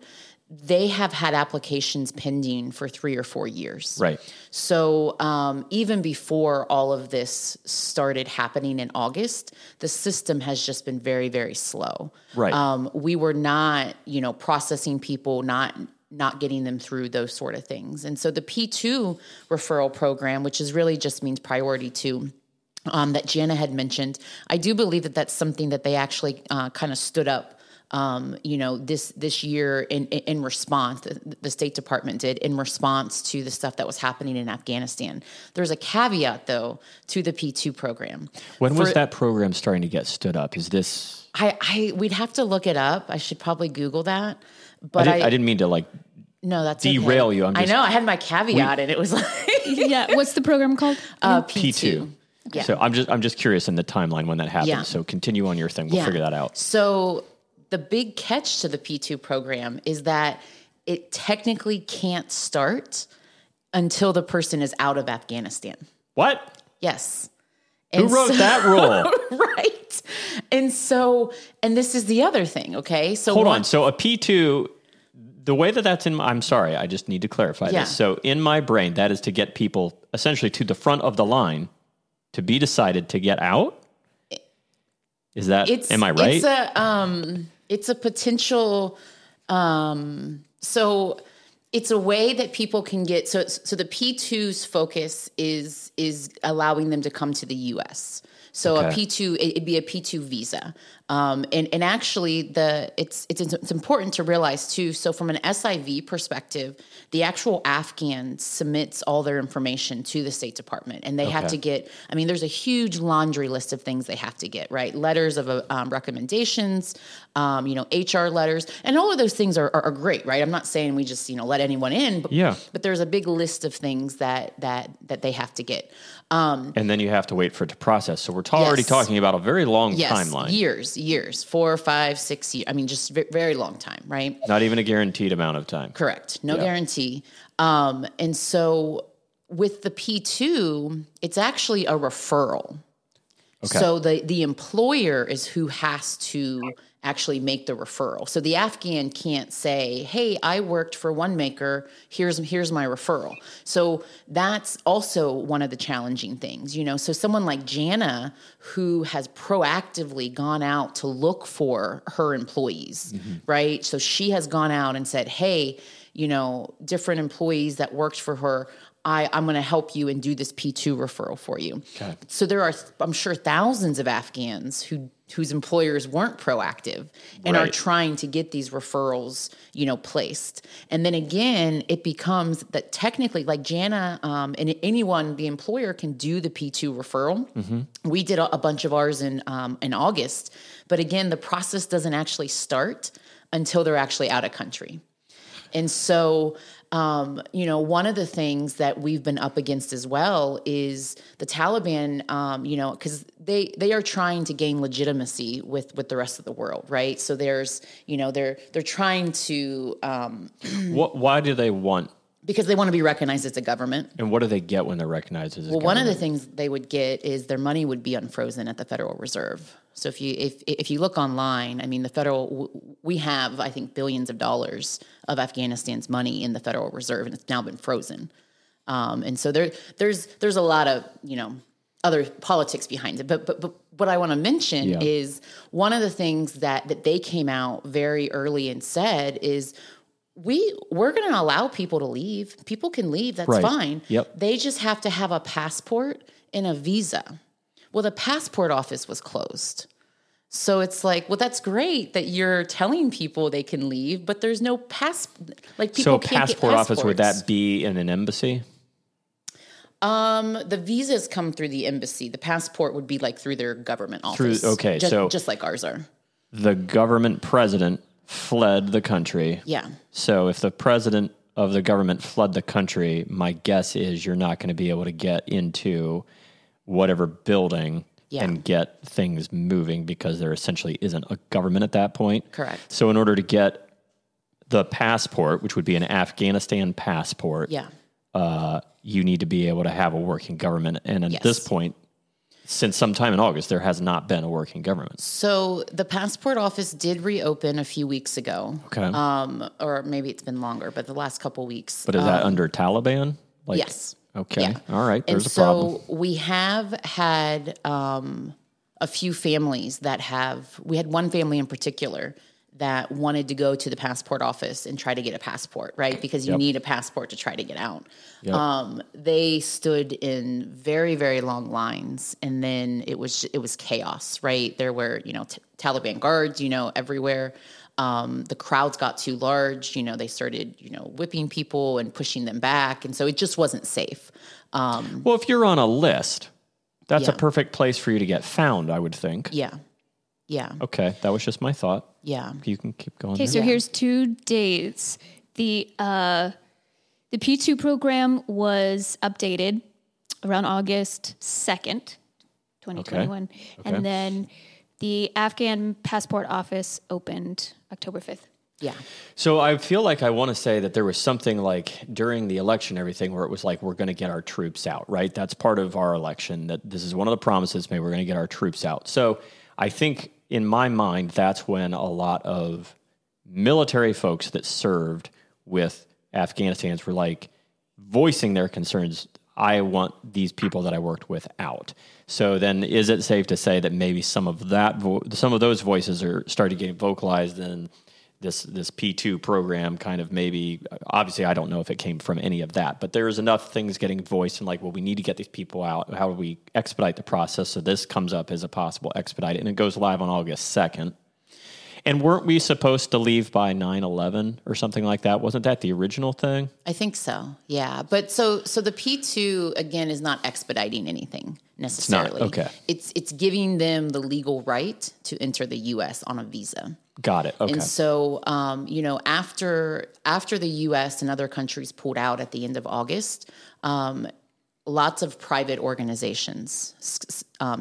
they have had applications pending for 3 or 4 years. Right. So even before all of this started happening in August, the system has just been very, very slow. Right. We were not, processing people, not getting them through those sort of things. And so the P2 referral program, which is really just means priority two, that Jana had mentioned, I do believe that that's something that they actually kind of stood up this year in response, the State Department did in response to the stuff that was happening in Afghanistan. There's a caveat though to the P2 program. When was that program starting to get stood up? Is this? We'd have to look it up. I should probably Google that. But I didn't mean to like. No, that's derail okay. you. I'm just, I know I had my caveat and it was like. Yeah, what's the program called? P2. Yeah. So I'm just curious in the timeline when that happened. Yeah. So continue on your thing. We'll figure that out. So. The big catch to the P2 program is that it technically can't start until the person is out of Afghanistan. What? Yes. And who wrote that rule? Right. And this is the other thing, okay? So hold on. So a P2, the way that that's in my, I'm sorry, I just need to clarify this. So in my brain, that is to get people essentially to the front of the line to be decided to get out? Is that, am I right? It's a potential, so it's a way that people can get, so the P2's focus is allowing them to come to the U.S. So okay. a P2, it'd be a P2 visa. And actually it's important to realize too. So from an SIV perspective, the actual Afghan submits all their information to the State Department and they okay. have to get, I mean, there's a huge laundry list of things they have to get, right? Letters of recommendations, HR letters, and all of those things are great, right? I'm not saying we just, let anyone in, but, but there's a big list of things that they have to get. And then you have to wait for it to process. So we're already talking about a very long timeline. Years, 4, 5, 6 years. I mean, just very long time, right? Not even a guaranteed amount of time. Correct. No guarantee. And so with the P2, it's actually a referral. Okay. So the employer is who has to actually make the referral. So the Afghan can't say, hey, I worked for OneMaker, here's my referral. So that's also one of the challenging things, you know. So someone like Jana, who has proactively gone out to look for her employees, mm-hmm. right? So she has gone out and said, hey, you know, different employees that worked for her, I'm going to help you and do this P2 referral for you. Okay. So there are, I'm sure, thousands of Afghans whose employers weren't proactive and right. are trying to get these referrals, you know, placed. And then again, it becomes that technically, like Jana and anyone, the employer can do the P2 referral. Mm-hmm. We did a bunch of ours in August. But again, the process doesn't actually start until they're actually out of country. And so... you know, one of the things that we've been up against as well is the Taliban, you know, because they are trying to gain legitimacy with the rest of the world, right? So there's, you know, they're trying to... why do they want... Because they want to be recognized as a government. And what do they get when they're recognized as a government? Well, one of the things they would get is their money would be unfrozen at the Federal Reserve. So if you look online, I mean, the federal, we have, I think, billions of dollars of Afghanistan's money in the Federal Reserve, and it's now been frozen. And so there's a lot of, you know, other politics behind it. But what I want to mention yeah. is one of the things that they came out very early and said is, we're going to allow people to leave. People can leave. That's right. Fine. Yep. They just have to have a passport and a visa. Well, the passport office was closed. So it's like, well, that's great that you're telling people they can leave, but there's no passport. Like people can't get passports. So passport office, would that be in an embassy? The visas come through the embassy. The passport would be like through their government office. Okay. Just like ours are. The government president fled the country. Yeah. So if the president of the government fled the country, my guess is you're not going to be able to get into whatever building yeah. and get things moving because there essentially isn't a government at that point. Correct. So in order to get the passport, which would be an Afghanistan passport, yeah. You need to be able to have a working government. And at yes. this point, since sometime in August, there has not been a working government. So the passport office did reopen a few weeks ago. Okay. Or maybe it's been longer, but the last couple weeks. But is that under Taliban? Yes. Okay. Yeah. All right. There's a problem. And so we have had a few families we had one family in particular that wanted to go to the passport office and try to get a passport, right? Because you yep. need a passport to try to get out. Yep. They stood in very, very long lines, and then it was chaos, right? There were, you know, Taliban guards, you know, everywhere. The crowds got too large, you know, they started, you know, whipping people and pushing them back. And so it just wasn't safe. Well, if you're on a list, that's yeah. a perfect place for you to get found, I would think. Yeah. Yeah. Okay. That was just my thought. Yeah. You can keep going. Okay. So here's 2 dates. The P2 program was updated around August 2nd, 2021. Okay. Okay. And then the Afghan passport office opened October 5th. Yeah. So I feel like I want to say that there was something like during the election, everything where it was like, we're going to get our troops out, right? That's part of our election, that this is one of the promises made, we're going to get our troops out. So I think in my mind, that's when a lot of military folks that served with Afghanistans were like voicing their concerns. I want these people that I worked with out. So then is it safe to say that maybe some of those voices are starting to get vocalized in this P2 program kind of maybe, obviously I don't know if it came from any of that, but there's enough things getting voiced and like, well, we need to get these people out. How do we expedite the process? So this comes up as a possible expedite, and it goes live on August 2nd. And weren't we supposed to leave by 9/11 or something like that? Wasn't that the original thing? I think so, yeah. But so the P2, again, is not expediting anything necessarily. It's not, okay. It's giving them the legal right to enter the U.S. on a visa. Got it. Okay. And so, you know, after the U.S. and other countries pulled out at the end of August, lots of private organizations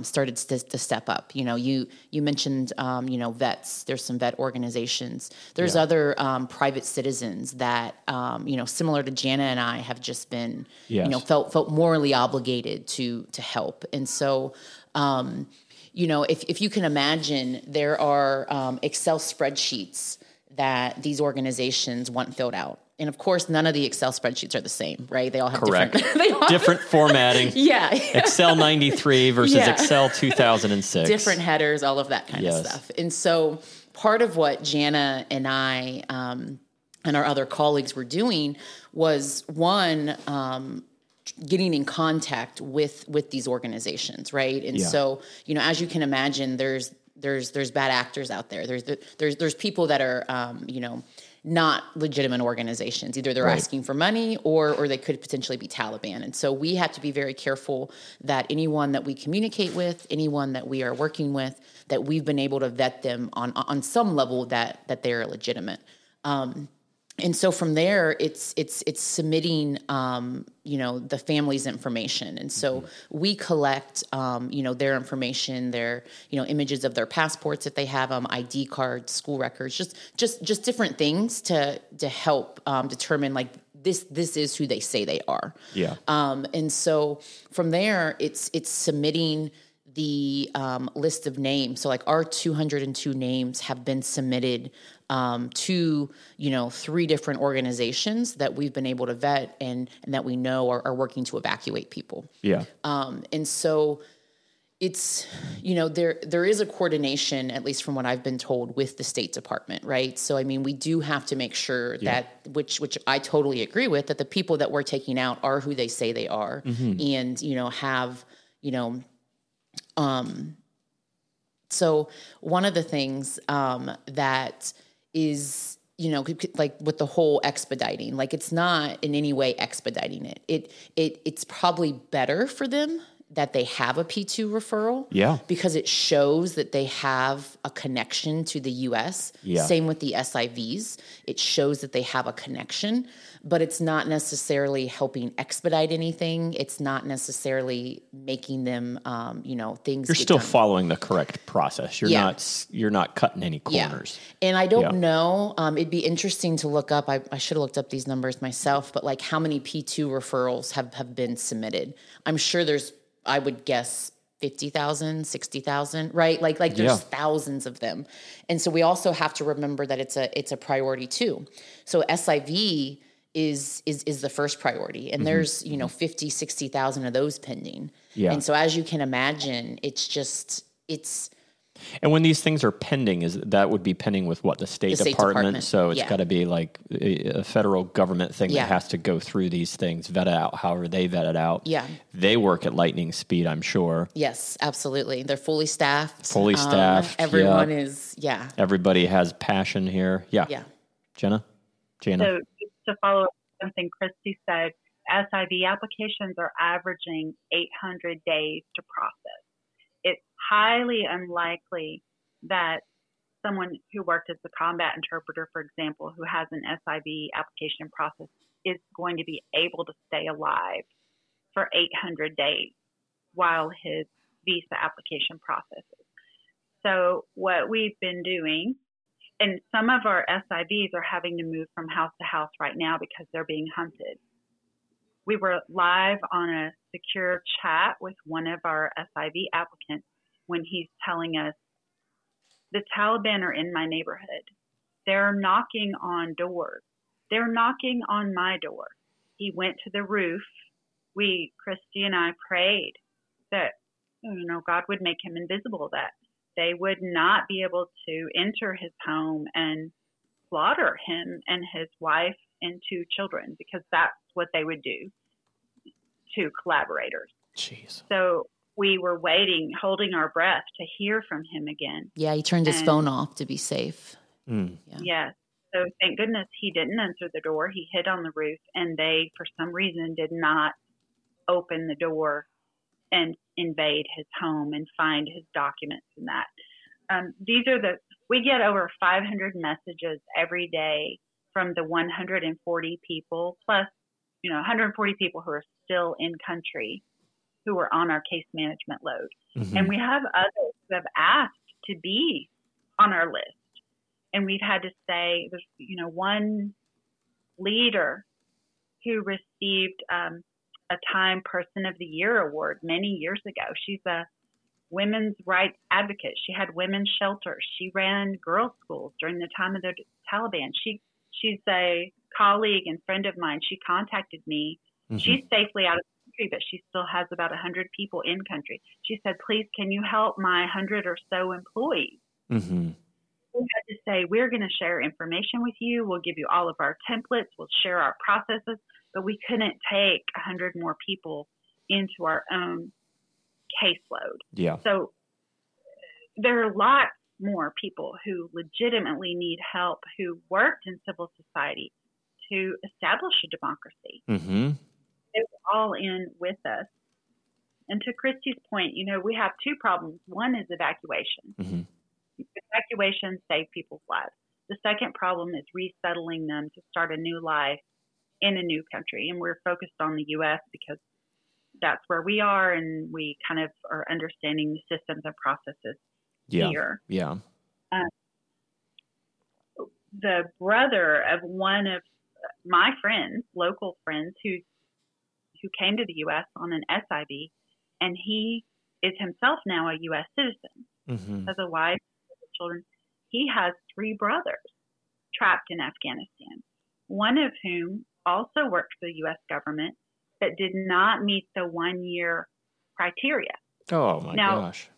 started to step up. You know, you mentioned, vets. There's some vet organizations. There's other private citizens that, similar to Jana and I, have just been, felt morally obligated to help. And so, if you can imagine, there are Excel spreadsheets that these organizations want filled out. And of course, none of the Excel spreadsheets are the same, right? They all have different formatting. Yeah. Excel 93 versus Excel 2006. Different headers, all of that kind of stuff. And so part of what Jana and I and our other colleagues were doing was, one, getting in contact with these organizations, right? And so, as you can imagine, there's bad actors out there. There's people that are, not legitimate organizations. Either they're asking for money or they could potentially be Taliban. And so we have to be very careful that anyone that we communicate with, anyone that we are working with, that we've been able to vet them on some level that they're legitimate. And so from there, it's submitting, the family's information. And so we collect, their information, their, images of their passports, if they have them, ID cards, school records, just different things to help determine, like, this is who they say they are. Yeah. And so from there, it's submitting the list of names. So like our 202 names have been submitted to, 3 different organizations that we've been able to vet and that we know are working to evacuate people. Yeah. And so it's, there is a coordination, at least from what I've been told, with the State Department, right? So, I mean, we do have to make sure that, which I totally agree with, that the people that we're taking out are who they say they are and, have, so one of the things that is, like with the whole expediting, like it's not in any way expediting it. It's probably better for them that they have a P2 referral because it shows that they have a connection to the U.S. Same with the SIVs. It shows that they have a connection, but it's not necessarily helping expedite anything. It's not necessarily making them, things. You're still following the correct process. You're not cutting any corners. Yeah. And I don't know. It'd be interesting to look up. I should have looked up these numbers myself, but like how many P2 referrals have been submitted. I'm sure there's, I would guess 50,000, 60,000, right? Like there's thousands of them. And so we also have to remember that it's a priority too. So SIV is the first priority. And there's, 50, 60,000 of those pending. Yeah. And so as you can imagine, it's and when these things are pending, that would be pending with what? The State Department. So it's got to be like a federal government thing that has to go through these things, vet it out however they vet it out. Yeah. They work at lightning speed, I'm sure. Yes, absolutely. They're fully staffed. Everyone is, Everybody has passion here. Yeah. Yeah. Jana? So just to follow up something Christy said, SIV applications are averaging 800 days to process. It's highly unlikely that someone who worked as a combat interpreter, for example, who has an SIV application process is going to be able to stay alive for 800 days while his visa application processes. So what we've been doing, and some of our SIVs are having to move from house to house right now because they're being hunted. We were live on a secure chat with one of our SIV applicants when he's telling us, the Taliban are in my neighborhood. They're knocking on doors. They're knocking on my door. He went to the roof. Christy and I prayed that, God would make him invisible, that they would not be able to enter his home and slaughter him and his wife and 2 children, because that's what they would do to collaborators. Jeez. So we were waiting, holding our breath to hear from him again. Yeah, he turned his phone off to be safe. Mm. Yeah. Yes. So thank goodness he didn't answer the door. He hid on the roof, and they, for some reason, did not open the door and invade his home and find his documents and that. We get over 500 messages every day from the 140 people, plus you know, 140 people who are still in country who are on our case management load. Mm-hmm. And we have others who have asked to be on our list. And we've had to say, there's, you know, one leader who received a Time Person of the Year award many years ago. She's a women's rights advocate. She had women's shelters. She ran girls' schools during the time of the Taliban. She's a colleague and friend of mine. She contacted me. Mm-hmm. She's safely out of the country, but she still has about 100 people in country. She said, please, can you help my 100 or so employees? Mm-hmm. We had to say, we're going to share information with you. We'll give you all of our templates. We'll share our processes. But we couldn't take 100 more people into our own caseload. Yeah. So there are lots more people who legitimately need help, who worked in civil society to establish a democracy. Mm-hmm. They were all in with us. And to Christy's point, you know, we have two problems. One is evacuation. Mm-hmm. Evacuation saves people's lives. The second problem is resettling them to start a new life in a new country. And we're focused on the U.S. because that's where we are, and we kind of are understanding the systems and processes here. Yeah. The brother of one of my friends, local friends, who came to the U.S. on an SIV, and he is himself now a U.S. citizen. Mm-hmm. Has a wife, children. He has three brothers trapped in Afghanistan, one of whom also worked for the U.S. government but did not meet the 1 year criteria. Oh, my gosh.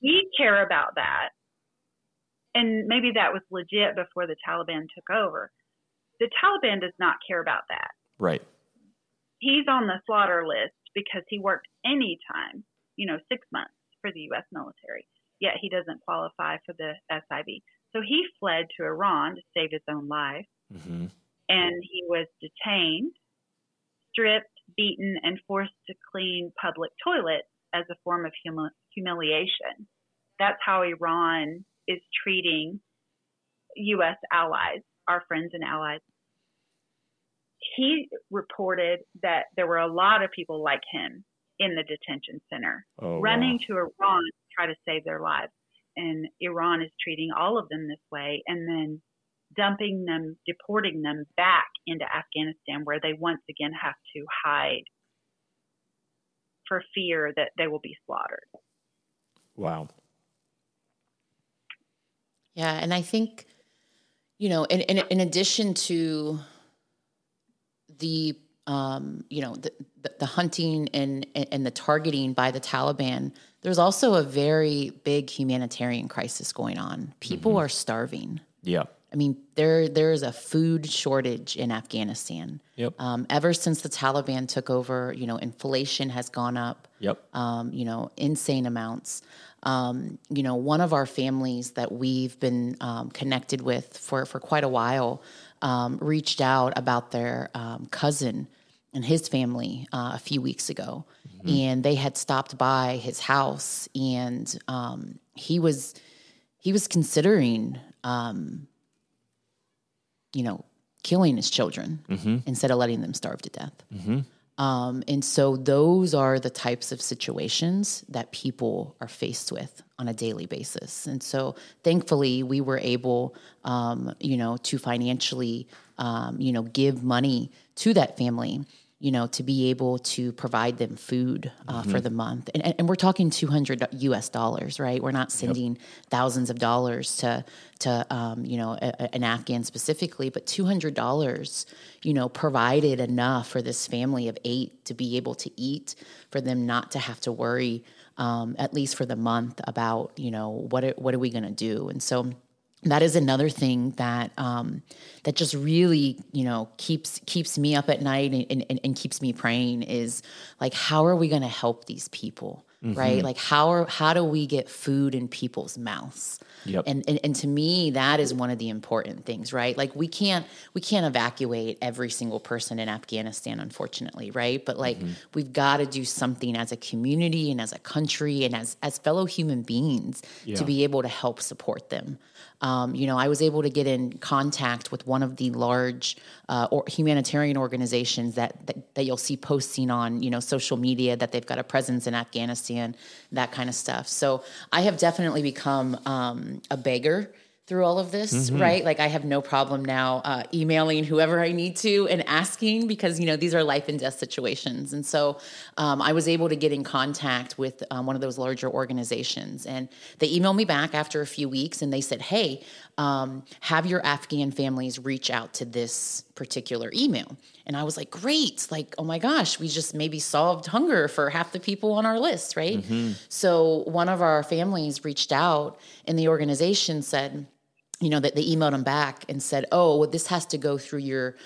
We care about that. And maybe that was legit before the Taliban took over. The Taliban does not care about that. Right. He's on the slaughter list because he worked any time, you know, 6 months for the U.S. military, yet he doesn't qualify for the SIV. So he fled to Iran to save his own life. Mm-hmm. And he was detained, stripped, beaten, and forced to clean public toilets as a form of humiliation. That's how Iran is treating U.S. allies, our friends and allies. He reported that there were a lot of people like him in the detention center, running to Iran to try to save their lives. And Iran is treating all of them this way and then dumping them, deporting them back into Afghanistan, where they once again have to hide for fear that they will be slaughtered. Wow. Yeah. And I think, you know, in addition to the, you know, the hunting and the targeting by the Taliban, there's also a very big humanitarian crisis going on. People mm-hmm. are starving. Yeah. I mean, there is a food shortage in Afghanistan. Yep. Ever since the Taliban took over, you know, inflation has gone up. Yep. You know, insane amounts. You know, one of our families that we've been connected with for quite a while reached out about their cousin and his family a few weeks ago, mm-hmm. and they had stopped by his house, and he was considering. You know, killing his children mm-hmm. instead of letting them starve to death. Mm-hmm. And so those are the types of situations that people are faced with on a daily basis. And so thankfully we were able, you know, to financially, you know, give money to that family, you know, to be able to provide them food mm-hmm. for the month. And we're talking $200 US, right? We're not sending yep. thousands of dollars to you know, an Afghan specifically, but $200, you know, provided enough for this family of eight to be able to eat, for them not to have to worry, at least for the month, about, you know, what are we going to do? And so that is another thing that that just really, you know, keeps me up at night and keeps me praying, is like, how are we going to help these people? mm-hmm. right? Like how do we get food in people's mouths? Yep. And to me, that is one of the important things, right? Like we can't evacuate every single person in Afghanistan, unfortunately, right? But like mm-hmm. we've got to do something as a community and as a country and as fellow human beings yeah. to be able to help support them. I was able to get in contact with one of the large or humanitarian organizations that you'll see posting on, social media that they've got a presence in Afghanistan, that kind of stuff. So I have definitely become a beggar through all of this, mm-hmm. right? Like I have no problem now emailing whoever I need to and asking because, these are life and death situations. And so I was able to get in contact with one of those larger organizations, and they emailed me back after a few weeks and they said, hey, have your Afghan families reach out to this particular email. And I was like, great. Like, oh my gosh, we just maybe solved hunger for half the people on our list, right? Mm-hmm. So one of our families reached out and the organization said, that they emailed them back and said, oh, well, this has to go through your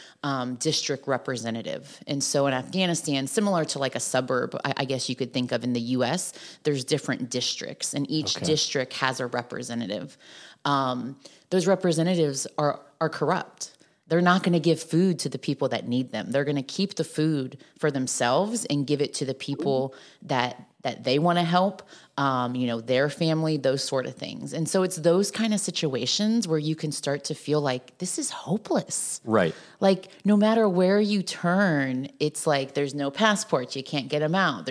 district representative. And so in Afghanistan, similar to like a suburb, I guess you could think of in the U.S., there's different districts and each okay. district has a representative. Those representatives are corrupt. They're not going to give food to the people that need them. They're going to keep the food for themselves and give it to the people that they want to help, their family, those sort of things. And so it's those kind of situations where you can start to feel like this is hopeless. Right. Like no matter where you turn, it's like there's no passports. You can't get them out.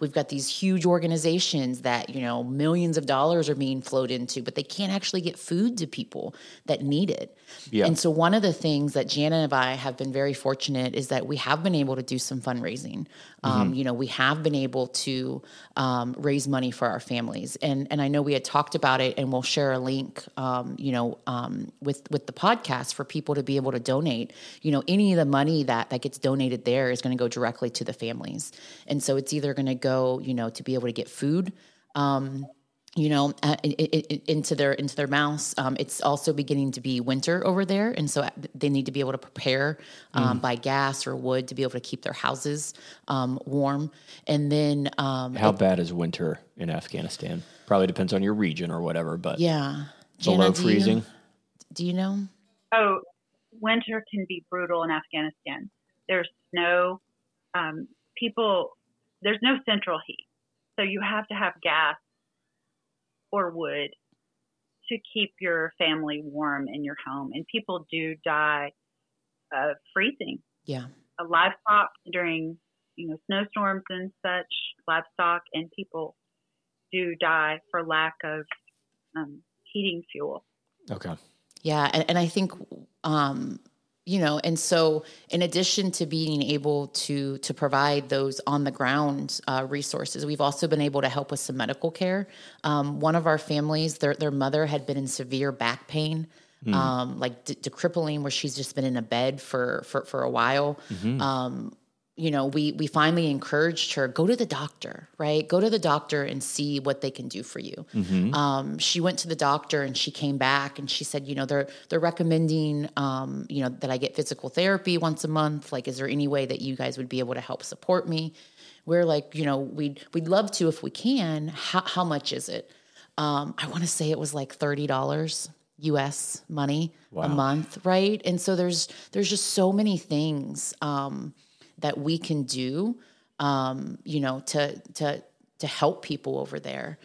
We've got these huge organizations that, millions of dollars are being flowed into, but they can't actually get food to people that need it. Yeah. And so one of the things that Jana and I have been very fortunate is that we have been able to do some fundraising. Mm-hmm. We have been able to raise money for our families. And I know we had talked about it, and we'll share a link, with the podcast for people to be able to donate. Any of the money that gets donated there is going to go directly to the families. And so it's either going to go, to be able to get food, into their mouths. It's also beginning to be winter over there. And so they need to be able to prepare, by gas or wood to be able to keep their houses, warm. And then, how bad is winter in Afghanistan? Probably depends on your region or whatever, but yeah, Jana, below freezing. Do you know? Oh, winter can be brutal in Afghanistan. There's no, there's no central heat. So you have to have gas or wood to keep your family warm in your home. And people do die of freezing. Yeah. Livestock during, snowstorms and such, livestock and people do die for lack of heating fuel. Okay. Yeah. And I think, and so in addition to being able to provide those on the ground resources, we've also been able to help with some medical care. One of our families, their mother had been in severe back pain, crippling, where she's just been in a bed for a while. Mm-hmm. We finally encouraged her, go to the doctor, right? Go to the doctor and see what they can do for you. Mm-hmm. She went to the doctor and she came back and she said, they're recommending, that I get physical therapy once a month. Like, is there any way that you guys would be able to help support me? We're like, we'd love to if we can. How much is it? I want to say it was like $30. US money a month. Right. And so there's just so many things, that we can do, to help people over there.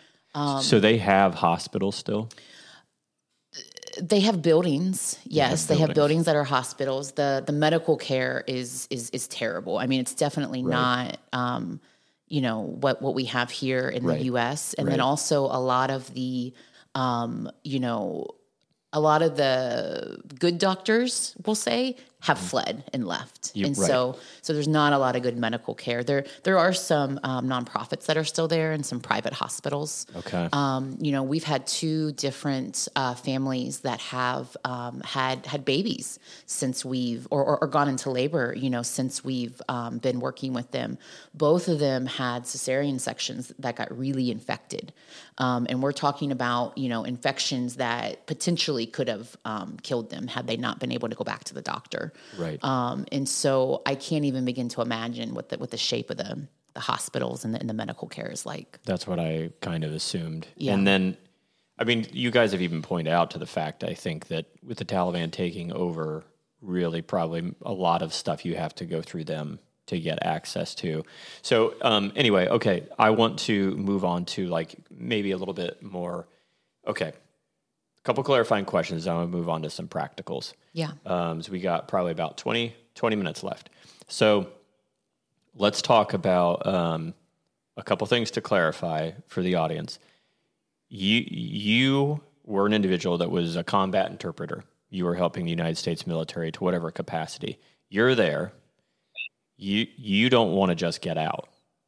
So they have hospitals still? They have buildings. Yes, they have buildings that are hospitals. The medical care is terrible. I mean, it's definitely not, what we have here in the U.S. And then also a lot of the, a lot of the good doctors, we'll say, have fled and left. Yep, and so there's not a lot of good medical care. There are some nonprofits that are still there and some private hospitals. Okay. We've had two different families that have had babies since we've or gone into labor, since we've been working with them. Both of them had cesarean sections that got really infected. And we're talking about, infections that potentially could have killed them had they not been able to go back to the doctor. Right. And so I can't even begin to imagine what the shape of the the hospitals and the medical care is like. That's what I kind of assumed. Yeah. And then, I mean, you guys have even pointed out to the fact, I think, that with the Taliban taking over, really probably a lot of stuff you have to go through them to get access to. So anyway, okay, I want to move on to like maybe a little bit more, okay, a couple clarifying questions. I'm going to move on to some practicals. Yeah. So we got probably about 20 minutes left. So let's talk about a couple things to clarify for the audience. You were an individual that was a combat interpreter. You were helping the United States military to whatever capacity. You're there. You don't want to just get out.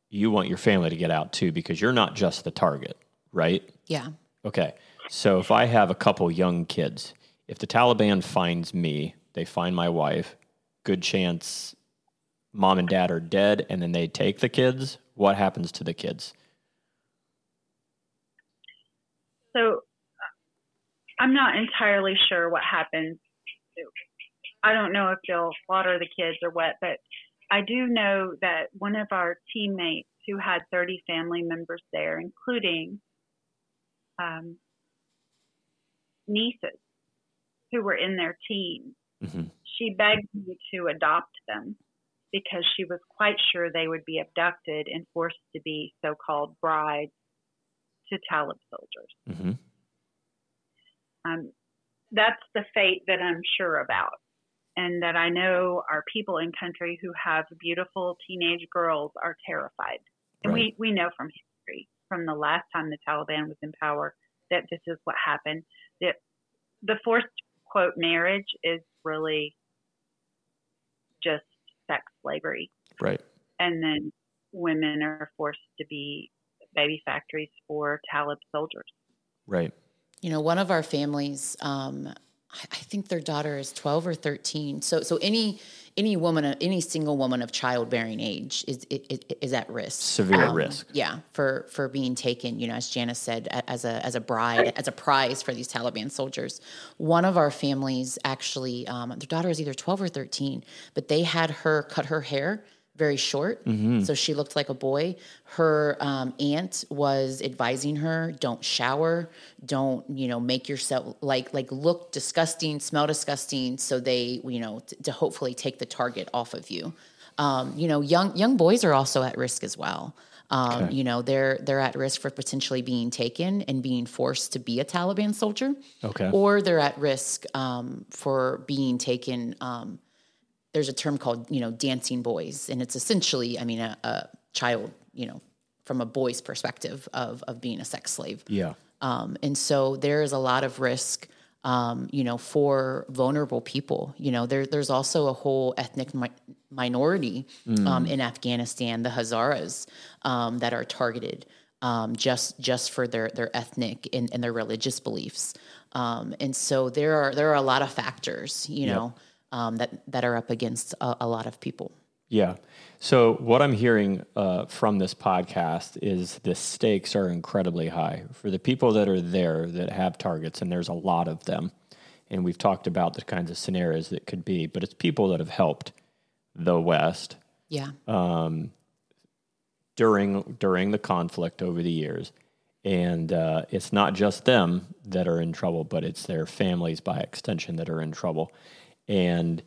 You want your family to get out too, because you're not just the target, right? Yeah. Okay. So if I have a couple young kids, if the Taliban finds me, they find my wife, good chance mom and dad are dead, and then they take the kids, what happens to the kids? So I'm not entirely sure what happens. I don't know if they'll slaughter the kids or what, but I do know that one of our teammates who had 30 family members there, including nieces who were in their teens, mm-hmm. she begged me to adopt them because she was quite sure they would be abducted and forced to be so-called brides to Taliban soldiers. Mm-hmm. That's the fate that I'm sure about, and that I know our people in country who have beautiful teenage girls are terrified. And right. we know from history, from the last time the Taliban was in power, that this is what happened. That the forced, quote, marriage is really just sex slavery. Right. And then women are forced to be baby factories for Taliban soldiers. Right. You know, one of our families, I think their daughter is 12 or 13. So any woman, any single woman of childbearing age is at risk. Severe risk. Yeah, for being taken, you know, as Janice said, as a bride, as a prize for these Taliban soldiers. One of our families actually, their daughter is either 12 or 13, but they had her cut her hair very short. Mm-hmm. So she looked like a boy. Her aunt was advising her, don't shower, don't, you know, make yourself like look disgusting, smell disgusting. So they, you know, to hopefully take the target off of you. You know, young boys are also at risk as well. Okay. You know, they're at risk for potentially being taken and being forced to be a Taliban soldier. Okay. Or they're at risk for being taken, there's a term called, you know, dancing boys. And it's essentially, I mean, a child, you know, from a boy's perspective of being a sex slave. Yeah. And so there is a lot of risk, you know, for vulnerable people. You know, there's also a whole ethnic minority in Afghanistan, the Hazaras, that are targeted just for their ethnic and their religious beliefs. And so there are a lot of factors, you know, that are up against a lot of people. Yeah. So what I'm hearing from this podcast is the stakes are incredibly high for the people that are there that have targets, and there's a lot of them. And we've talked about the kinds of scenarios that could be, but it's people that have helped the West during the conflict over the years. And it's not just them that are in trouble, but it's their families by extension that are in trouble. And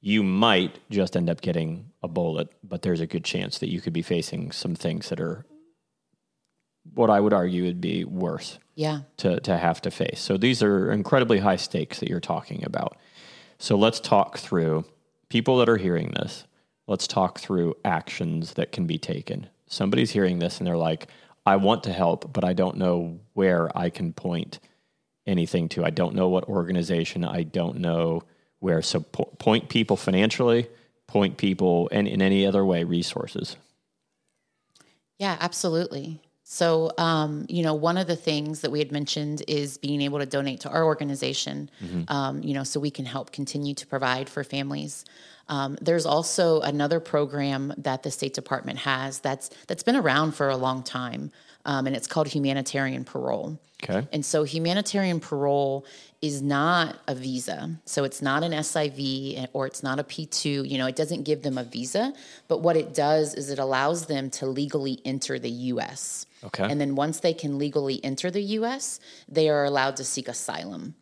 you might just end up getting a bullet, but there's a good chance that you could be facing some things that are what I would argue would be worse to have to face. So these are incredibly high stakes that you're talking about. So let's talk through people that are hearing this. Let's talk through actions that can be taken. Somebody's hearing this and they're like, I want to help, but I don't know where I can point anything to. I don't know what organization. I don't know where. So point people financially, point people, and in any other way, resources. Yeah, absolutely. So, you know, one of the things that we had mentioned is being able to donate to our organization, you know, so we can help continue to provide for families. There's also another program that the State Department has that's been around for a long time, and it's called humanitarian parole. Okay. And so humanitarian parole is not a visa. So it's not an SIV or it's not a P2. You know, it doesn't give them a visa. But what it does is it allows them to legally enter the U.S. Okay. And then once they can legally enter the U.S., they are allowed to seek asylum.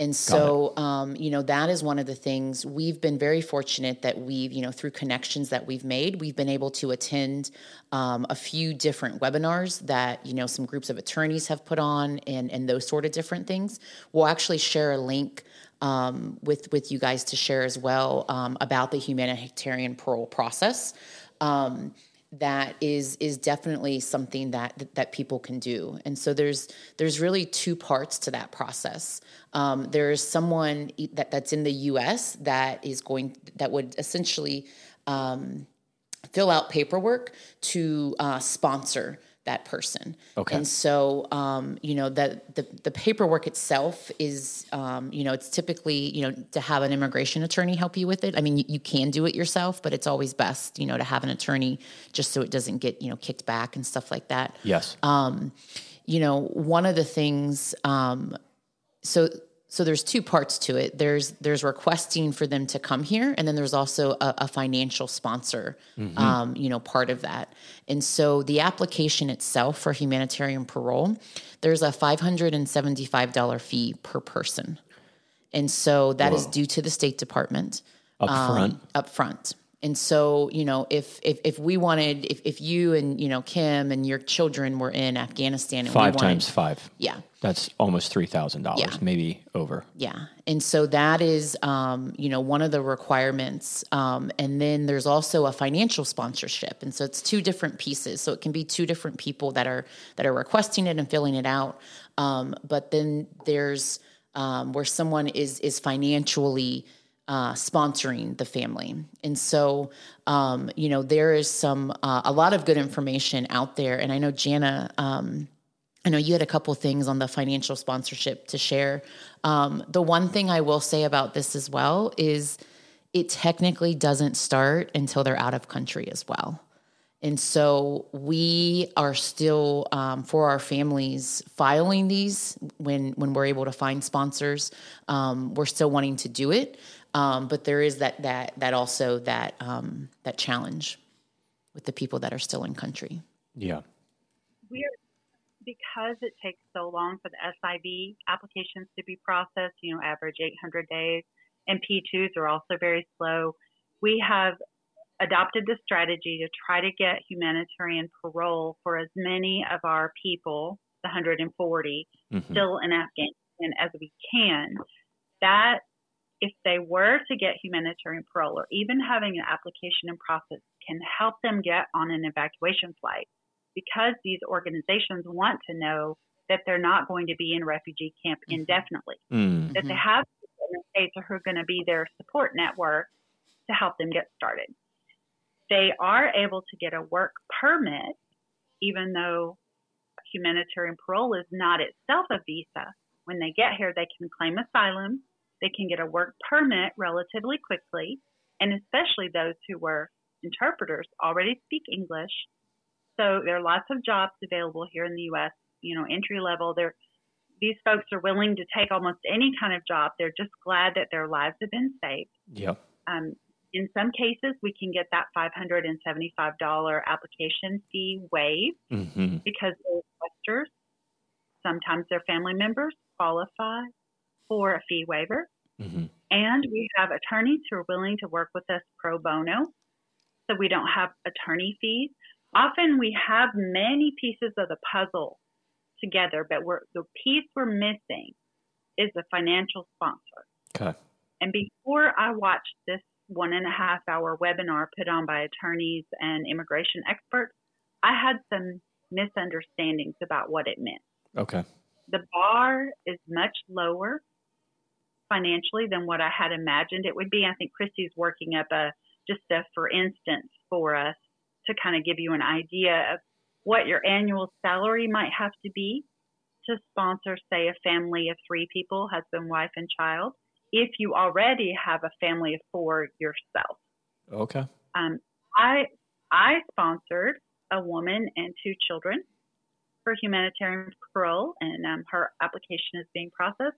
And so, you know, that is one of the things. We've been very fortunate that we've, you know, through connections that we've made, we've been able to attend a few different webinars that, you know, some groups of attorneys have put on and those sort of different things. We'll actually share a link with you guys to share as well about the humanitarian parole process. That is definitely something that people can do. And so there's really two parts to that process. There is someone that's in the U.S. that would essentially fill out paperwork to sponsor that person. Okay. And so, you know, that the paperwork itself is, you know, it's typically, you know, to have an immigration attorney help you with it. I mean, you can do it yourself, but it's always best, you know, to have an attorney just so it doesn't get, you know, kicked back and stuff like that. Yes. You know, one of the things, so there's two parts to it. There's requesting for them to come here, and then there's also a financial sponsor, mm-hmm. You know, part of that. And so the application itself for humanitarian parole, there's a $575 fee per person. And so that is due to the State Department. Up front. And so, you know, if we wanted, if you and, you know, Kim and your children were in Afghanistan. And five times five. Yeah. That's almost $3,000, maybe over. Yeah. And so that is, you know, one of the requirements. And then there's also a financial sponsorship. And so it's two different pieces. So it can be two different people that are requesting it and filling it out. But then there's where someone is financially sponsoring the family. And so, you know, there is a lot of good information out there. And I know Jana, I know you had a couple things on the financial sponsorship to share. The one thing I will say about this as well is it technically doesn't start until they're out of country as well. And so we are still, for our families, filing these when we're able to find sponsors. We're still wanting to do it. But there is that challenge with the people that are still in country. Yeah. Because it takes so long for the SIV applications to be processed, you know, average 800 days, and P2s are also very slow. We have adopted the strategy to try to get humanitarian parole for as many of our people, the 140, mm-hmm. still in Afghanistan as we can. That if they were to get humanitarian parole, or even having an application in process, can help them get on an evacuation flight, because these organizations want to know that they're not going to be in refugee camp mm-hmm. indefinitely, mm-hmm. that they have people in the States who are going to be their support network to help them get started. They are able to get a work permit, even though humanitarian parole is not itself a visa. When they get here, they can claim asylum. They can get a work permit relatively quickly, and especially those who were interpreters already speak English. So there are lots of jobs available here in the U.S., you know, entry level. These folks are willing to take almost any kind of job. They're just glad that their lives have been saved. Yeah. In some cases, we can get that $575 application fee waived mm-hmm. because the requesters, sometimes their family members, qualify for a fee waiver. Mm-hmm. And we have attorneys who are willing to work with us pro bono, so we don't have attorney fees. Often we have many pieces of the puzzle together, but the piece we're missing is the financial sponsor. Okay. And before I watched this 1.5-hour webinar put on by attorneys and immigration experts, I had some misunderstandings about what it meant. Okay. The bar is much lower financially than what I had imagined it would be. I think Christy's working up just a for instance for us to kind of give you an idea of what your annual salary might have to be to sponsor, say, a family of 3 people, husband, wife, and child, if you already have a family of 4 yourself. Okay. I sponsored a woman and two children for humanitarian parole, and her application is being processed.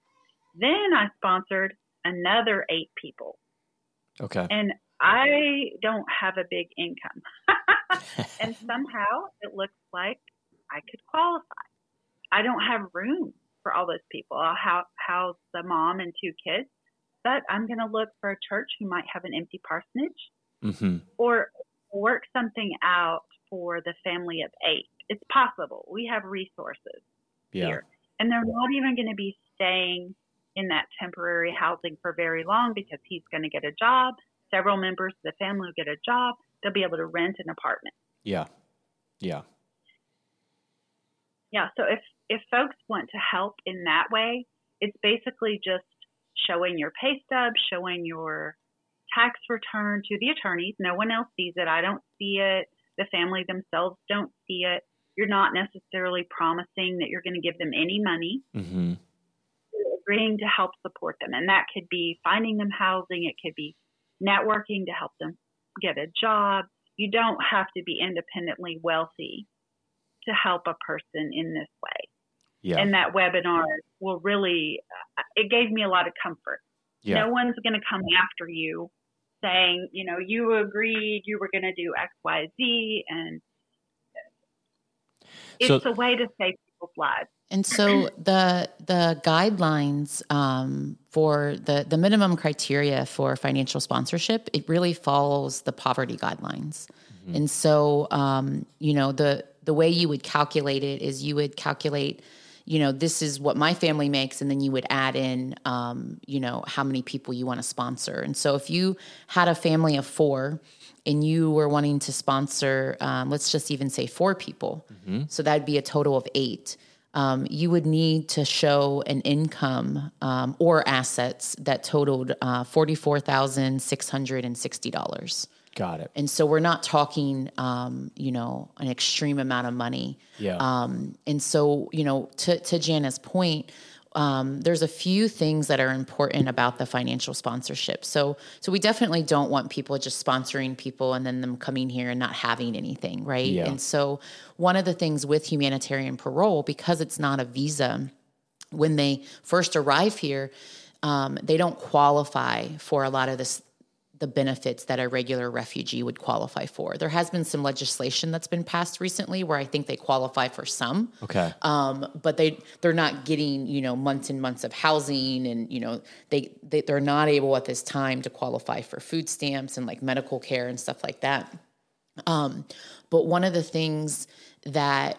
Then I sponsored another 8 people. Okay. And I don't have a big income. And somehow it looks like I could qualify. I don't have room for all those people. I'll house the mom and 2 kids, but I'm going to look for a church who might have an empty parsonage, mm-hmm. or work something out for the family of 8. It's possible. We have resources here. And they're not even going to be staying in that temporary housing for very long because he's going to get a job. Several members of the family will get a job. They'll be able to rent an apartment. Yeah. So if folks want to help in that way, it's basically just showing your pay stub, showing your tax return to the attorneys. No one else sees it. I don't see it. The family themselves don't see it. You're not necessarily promising that you're going to give them any money. Mm-hmm. Agreeing to help support them. And that could be finding them housing. It could be networking to help them get a job. You don't have to be independently wealthy to help a person in this way. Yeah. And that webinar will really, it gave me a lot of comfort. Yeah. No one's going to come after you saying, you know, you agreed you were going to do X, Y, Z. And it's a way to save people's lives. And so the guidelines for the minimum criteria for financial sponsorship, it really follows the poverty guidelines. Mm-hmm. And so, you know, the way you would calculate it is you would calculate, you know, this is what my family makes, and then you would add in, you know, how many people you want to sponsor. And so if you had a family of 4 and you were wanting to sponsor, let's just even say 4 people. Mm-hmm. So that'd be a total of 8. You would need to show an income or assets that totaled $44,660. Got it. And so we're not talking, you know, an extreme amount of money. Yeah. And so, you know, to Jana's point, there's a few things that are important about the financial sponsorship. So we definitely don't want people just sponsoring people and then them coming here and not having anything, right? Yeah. And so one of the things with humanitarian parole, because it's not a visa, when they first arrive here, they don't qualify for a lot of the benefits that a regular refugee would qualify for. There has been some legislation that's been passed recently where I think they qualify for some. Okay. But they're not getting, you know, months and months of housing, and, you know, they're not able at this time to qualify for food stamps and like medical care and stuff like that. But one of the things that,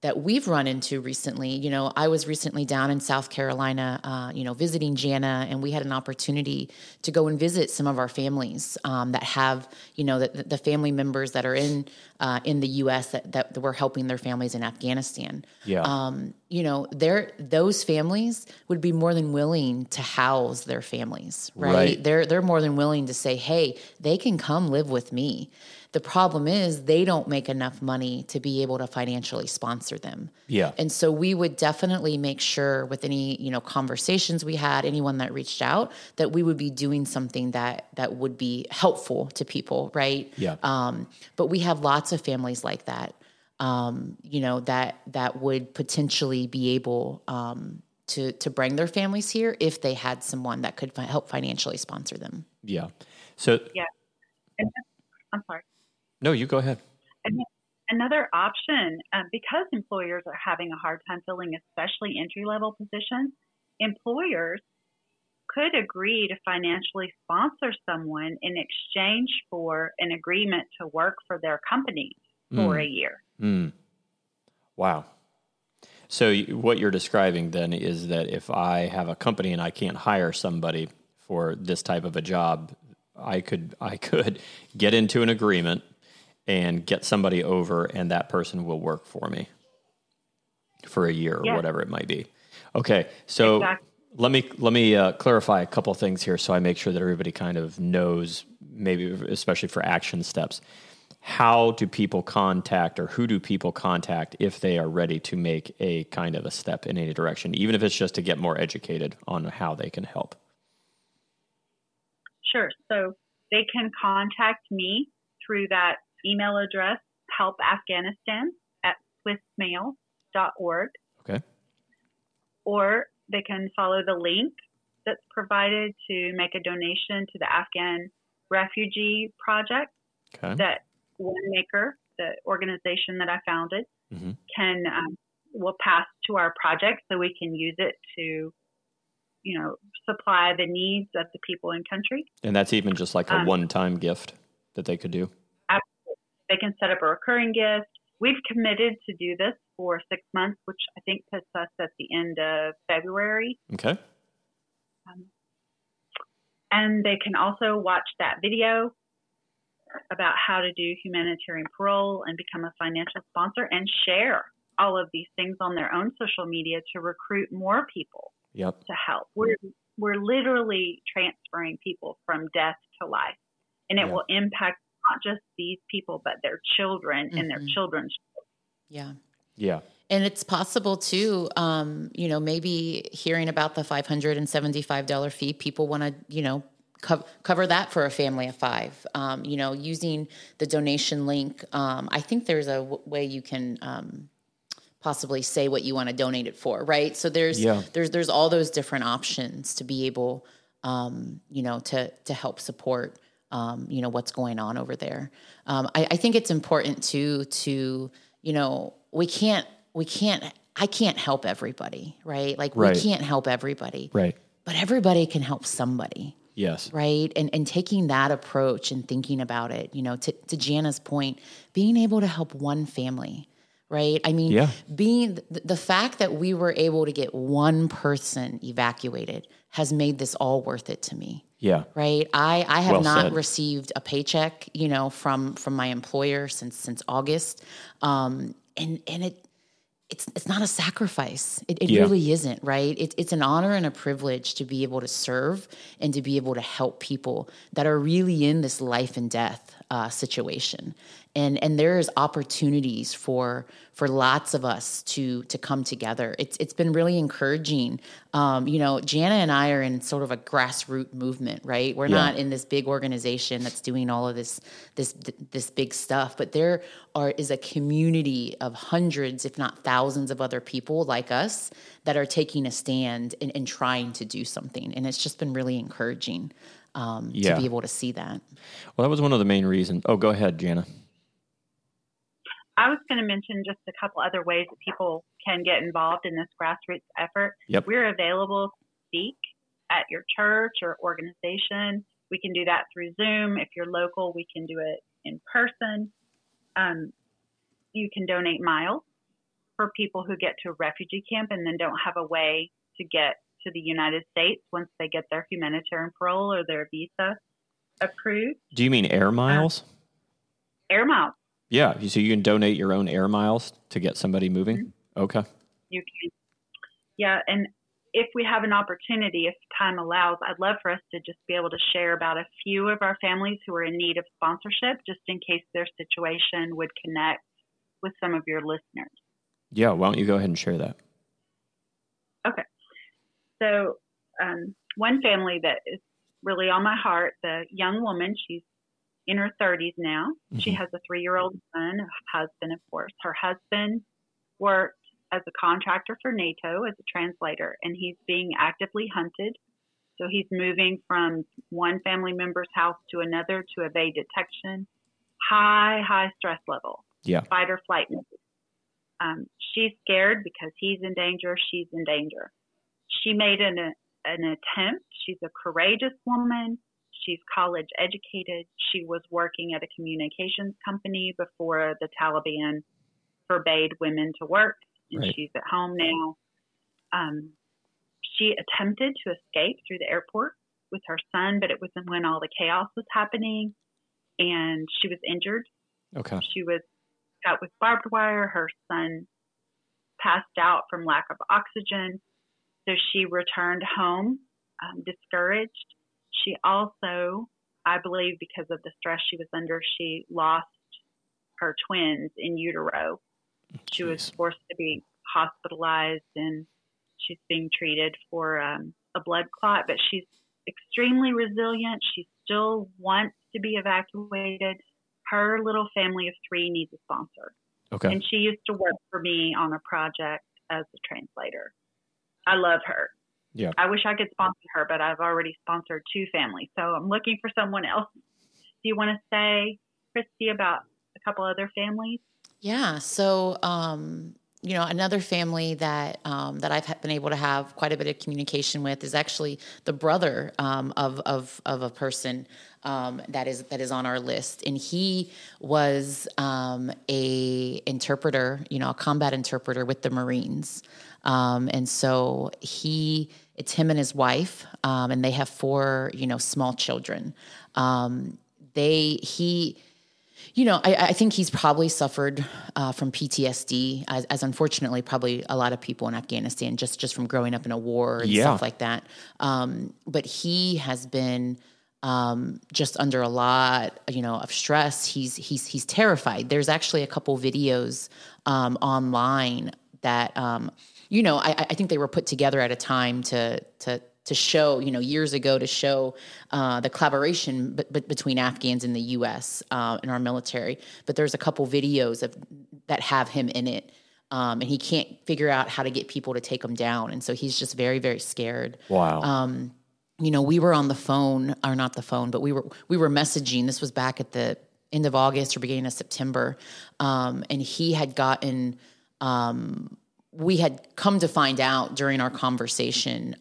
that we've run into recently, you know, I was recently down in South Carolina, you know, visiting Jana, and we had an opportunity to go and visit some of our families that have, you know, the family members that are in the U.S. that were helping their families in Afghanistan. Yeah. You know, those families would be more than willing to house their families, right? They're more than willing to say, hey, they can come live with me. The problem is they don't make enough money to be able to financially sponsor them. Yeah. And so we would definitely make sure with any, you know, conversations we had, anyone that reached out, that we would be doing something that would be helpful to people, right? Yeah. But we have lots of families like that, you know, that would potentially be able to bring their families here if they had someone that could help financially sponsor them. Yeah. So yeah. I'm sorry. No, you go ahead. Another option, because employers are having a hard time filling, especially entry-level positions, employers could agree to financially sponsor someone in exchange for an agreement to work for their company for a year. Mm. Wow. So what you're describing then is that if I have a company and I can't hire somebody for this type of a job, I could get into an agreement and get somebody over, and that person will work for me for a year or whatever it might be. Okay, so let me clarify a couple things here so I make sure that everybody kind of knows, maybe especially for action steps. How do people contact, or who do people contact if they are ready to make a kind of a step in any direction, even if it's just to get more educated on how they can help? Sure. So They can contact me through that email address, helpafghanistan@swissmail.org. Okay. Or they can follow the link that's provided to make a donation to the Afghan Refugee Project, okay, that OneMaker, the organization that I founded, mm-hmm, will pass to our project so we can use it to, you know, supply the needs of the people in country. And that's even just like a one-time gift that they could do? Absolutely. They can set up a recurring gift. We've committed to do this for 6 months, which I think puts us at the end of February. Okay. And they can also watch that video about how to do humanitarian parole and become a financial sponsor and share all of these things on their own social media to recruit more people, yep, to help. We're literally transferring people from death to life, and it, yep, will impact not just these people, but their children, mm-hmm, and their children's children. Yeah. Yeah. And it's possible too, you know, maybe hearing about the $575 fee, people want to, you know, cover that for a family of five, you know, using the donation link. I think there's a way you can, possibly say what you want to donate it for. Right. So there's all those different options to be able, you know, to help support, you know, what's going on over there. I think it's important too, to, you know, I can't help everybody, right? Like, right, we can't help everybody, right? But everybody can help somebody. Yes. Right. And taking that approach and thinking about it, you know, to Jana's point, being able to help one family, right? I mean, yeah, being the fact that we were able to get one person evacuated has made this all worth it to me. Yeah. Right. I have received a paycheck, you know, from my employer since August. And it's not a sacrifice. It yeah, really isn't, right? It's an honor and a privilege to be able to serve and to be able to help people that are really in this life and death situation. And there is opportunities for lots of us to come together. It's been really encouraging. You know, Jana and I are in sort of a grassroots movement, right? We're, yeah, not in this big organization that's doing all of this big stuff, but there is a community of hundreds, if not thousands, of other people like us that are taking a stand and trying to do something. And it's just been really encouraging, yeah, to be able to see that. Well, that was one of the main reasons. Oh, go ahead, Jana. I was going to mention just a couple other ways that people can get involved in this grassroots effort. Yep. We're available to speak at your church or organization. We can do that through Zoom. If you're local, we can do it in person. You can donate miles for people who get to a refugee camp and then don't have a way to get to the United States once they get their humanitarian parole or their visa approved. Do you mean air miles? Air miles. Yeah, so you can donate your own air miles to get somebody moving? Mm-hmm. Okay. You can. Yeah, and if we have an opportunity, if time allows, I'd love for us to just be able to share about a few of our families who are in need of sponsorship, just in case their situation would connect with some of your listeners. Yeah, why don't you go ahead and share that? Okay. So one family that is really on my heart, the young woman, she's in her 30s now. Mm-hmm. She has a 3-year-old son, a husband, of course. Her husband worked as a contractor for NATO as a translator, and he's being actively hunted. So he's moving from one family member's house to another to evade detection. High stress level. Yeah. Fight or flight. She's scared because he's in danger. She's in danger. She made an attempt. She's a courageous woman. She's college educated. She was working at a communications company before the Taliban forbade women to work. And right, she's at home now. She attempted to escape through the airport with her son, but it was when all the chaos was happening and she was injured. Okay. She was shot with barbed wire. Her son passed out from lack of oxygen. So she returned home, discouraged. She also, I believe because of the stress she was under, she lost her twins in utero. She was forced to be hospitalized, and she's being treated for a blood clot, but she's extremely resilient. She still wants to be evacuated. Her little family of three needs a sponsor. Okay. And she used to work for me on a project as a translator. I love her. Yeah. I wish I could sponsor her, but I've already sponsored two families. So I'm looking for someone else. Do you want to say, Christy, about a couple other families? Yeah. So, you know, another family that that I've been able to have quite a bit of communication with is actually the brother of a person that is on our list, and he was a interpreter, you know, a combat interpreter with the Marines, and so it's him and his wife, and they have four, you know, small children. You know, I think he's probably suffered from PTSD, as unfortunately probably a lot of people in Afghanistan, just from growing up in a war and stuff like that. But he has been just under a lot, you know, of stress. He's terrified. There's actually a couple videos online that, you know, I think they were put together at a time to show, you know, years ago, to show the collaboration between Afghans and the U.S. And our military. But there's a couple videos that have him in it, and he can't figure out how to get people to take him down. And so he's just very, very scared. Wow. You know, we were on the phone, or not the phone, but we were messaging. This was back at the end of August or beginning of September, and he had gotten we had come to find out during our conversation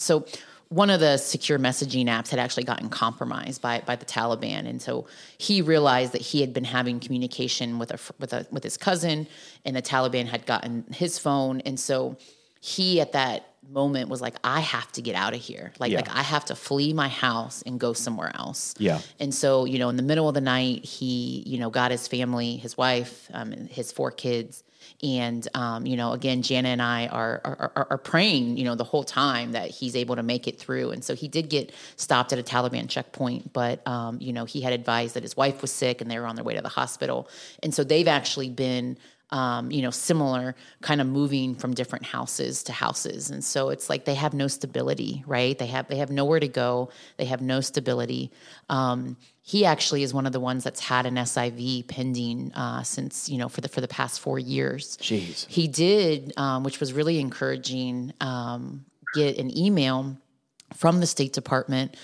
so one of the secure messaging apps had actually gotten compromised by the Taliban, and so he realized that he had been having communication with his cousin, and the Taliban had gotten his phone, and so he at that moment was like, I have to get out of here. Like I have to flee my house and go somewhere else. Yeah. And so, you know, in the middle of the night, he, you know, got his family, his wife, his four kids. And, you know, again, Jana and I are praying, you know, the whole time that he's able to make it through. And so he did get stopped at a Taliban checkpoint, but, you know, he had advised that his wife was sick and they were on their way to the hospital. And so they've actually been, you know, similar, kind of moving from different houses to houses. And so it's like, they have no stability, right? They have nowhere to go. They have no stability. He actually is one of the ones that's had an SIV pending since, you know, for the past 4 years. Jeez. He did, which was really encouraging, get an email from the State Department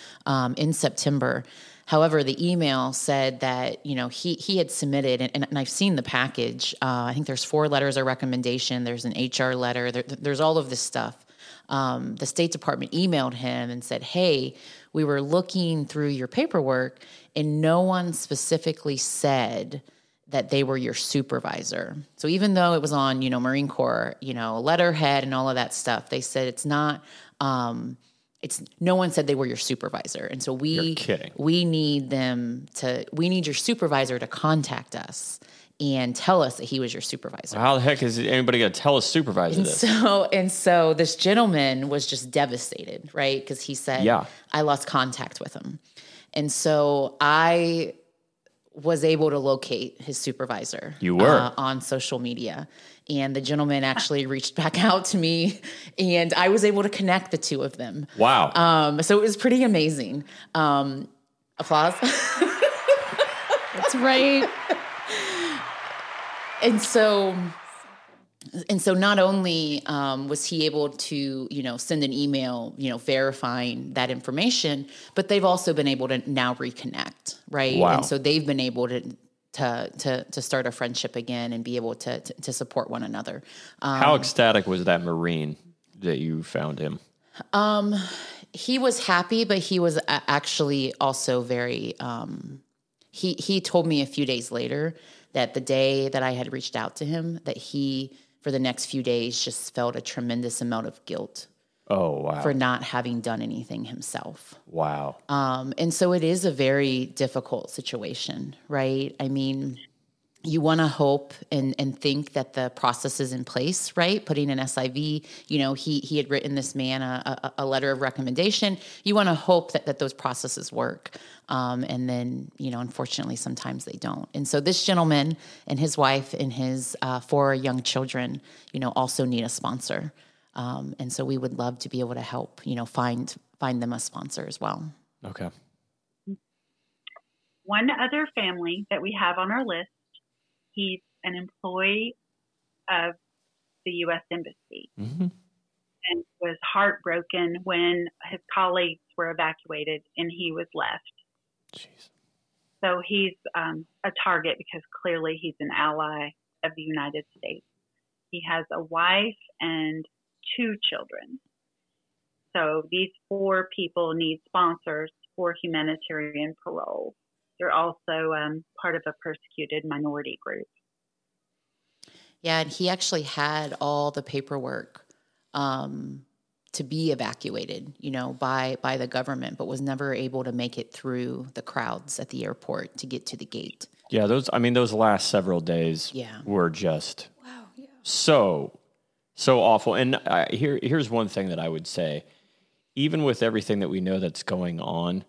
in September. However, the email said that, you know, he had submitted, and I've seen the package. I think there's 4 letters of recommendation. There's an HR letter. There's all of this stuff. The State Department emailed him and said, hey, we were looking through your paperwork and no one specifically said that they were your supervisor. So even though it was on, you know, Marine Corps, you know, letterhead and all of that stuff, they said it's not, no one said they were your supervisor. And so we need your supervisor to contact us and tell us that he was your supervisor. How the heck is anybody going to tell a supervisor this? And so this gentleman was just devastated, right? Because he said, I lost contact with him. And so I was able to locate his supervisor. You were? On social media. And the gentleman actually reached back out to me, and I was able to connect the two of them. Wow. So it was pretty amazing. Applause. That's right. And so not only was he able to, you know, send an email, you know, verifying that information, but they've also been able to now reconnect, right? Wow. And so they've been able to start a friendship again and be able to support one another. How ecstatic was that Marine that you found him? He was happy, but he was actually also very. He told me a few days later that the day that I had reached out to him, that he, for the next few days, just felt a tremendous amount of guilt. Oh, wow. For not having done anything himself. Wow. And so it is a very difficult situation, right? I mean, you want to hope and think that the process is in place, right? Putting an SIV, you know, he had written this man a letter of recommendation. You want to hope that those processes work. And then, you know, unfortunately, sometimes they don't. And so this gentleman and his wife and his 4 young children, you know, also need a sponsor. And so we would love to be able to help, you know, find find them a sponsor as well. Okay. One other family that we have on our list, he's an employee of the U.S. Embassy, mm-hmm. and was heartbroken when his colleagues were evacuated and he was left. Jeez. So he's a target because clearly he's an ally of the United States. He has a wife and 2 children. So these 4 people need sponsors for humanitarian parole. They're also part of a persecuted minority group. Yeah, and he actually had all the paperwork to be evacuated, you know, by the government, but was never able to make it through the crowds at the airport to get to the gate. Yeah, those last several days were just so awful. And here's one thing that I would say, even with everything that we know that's going on,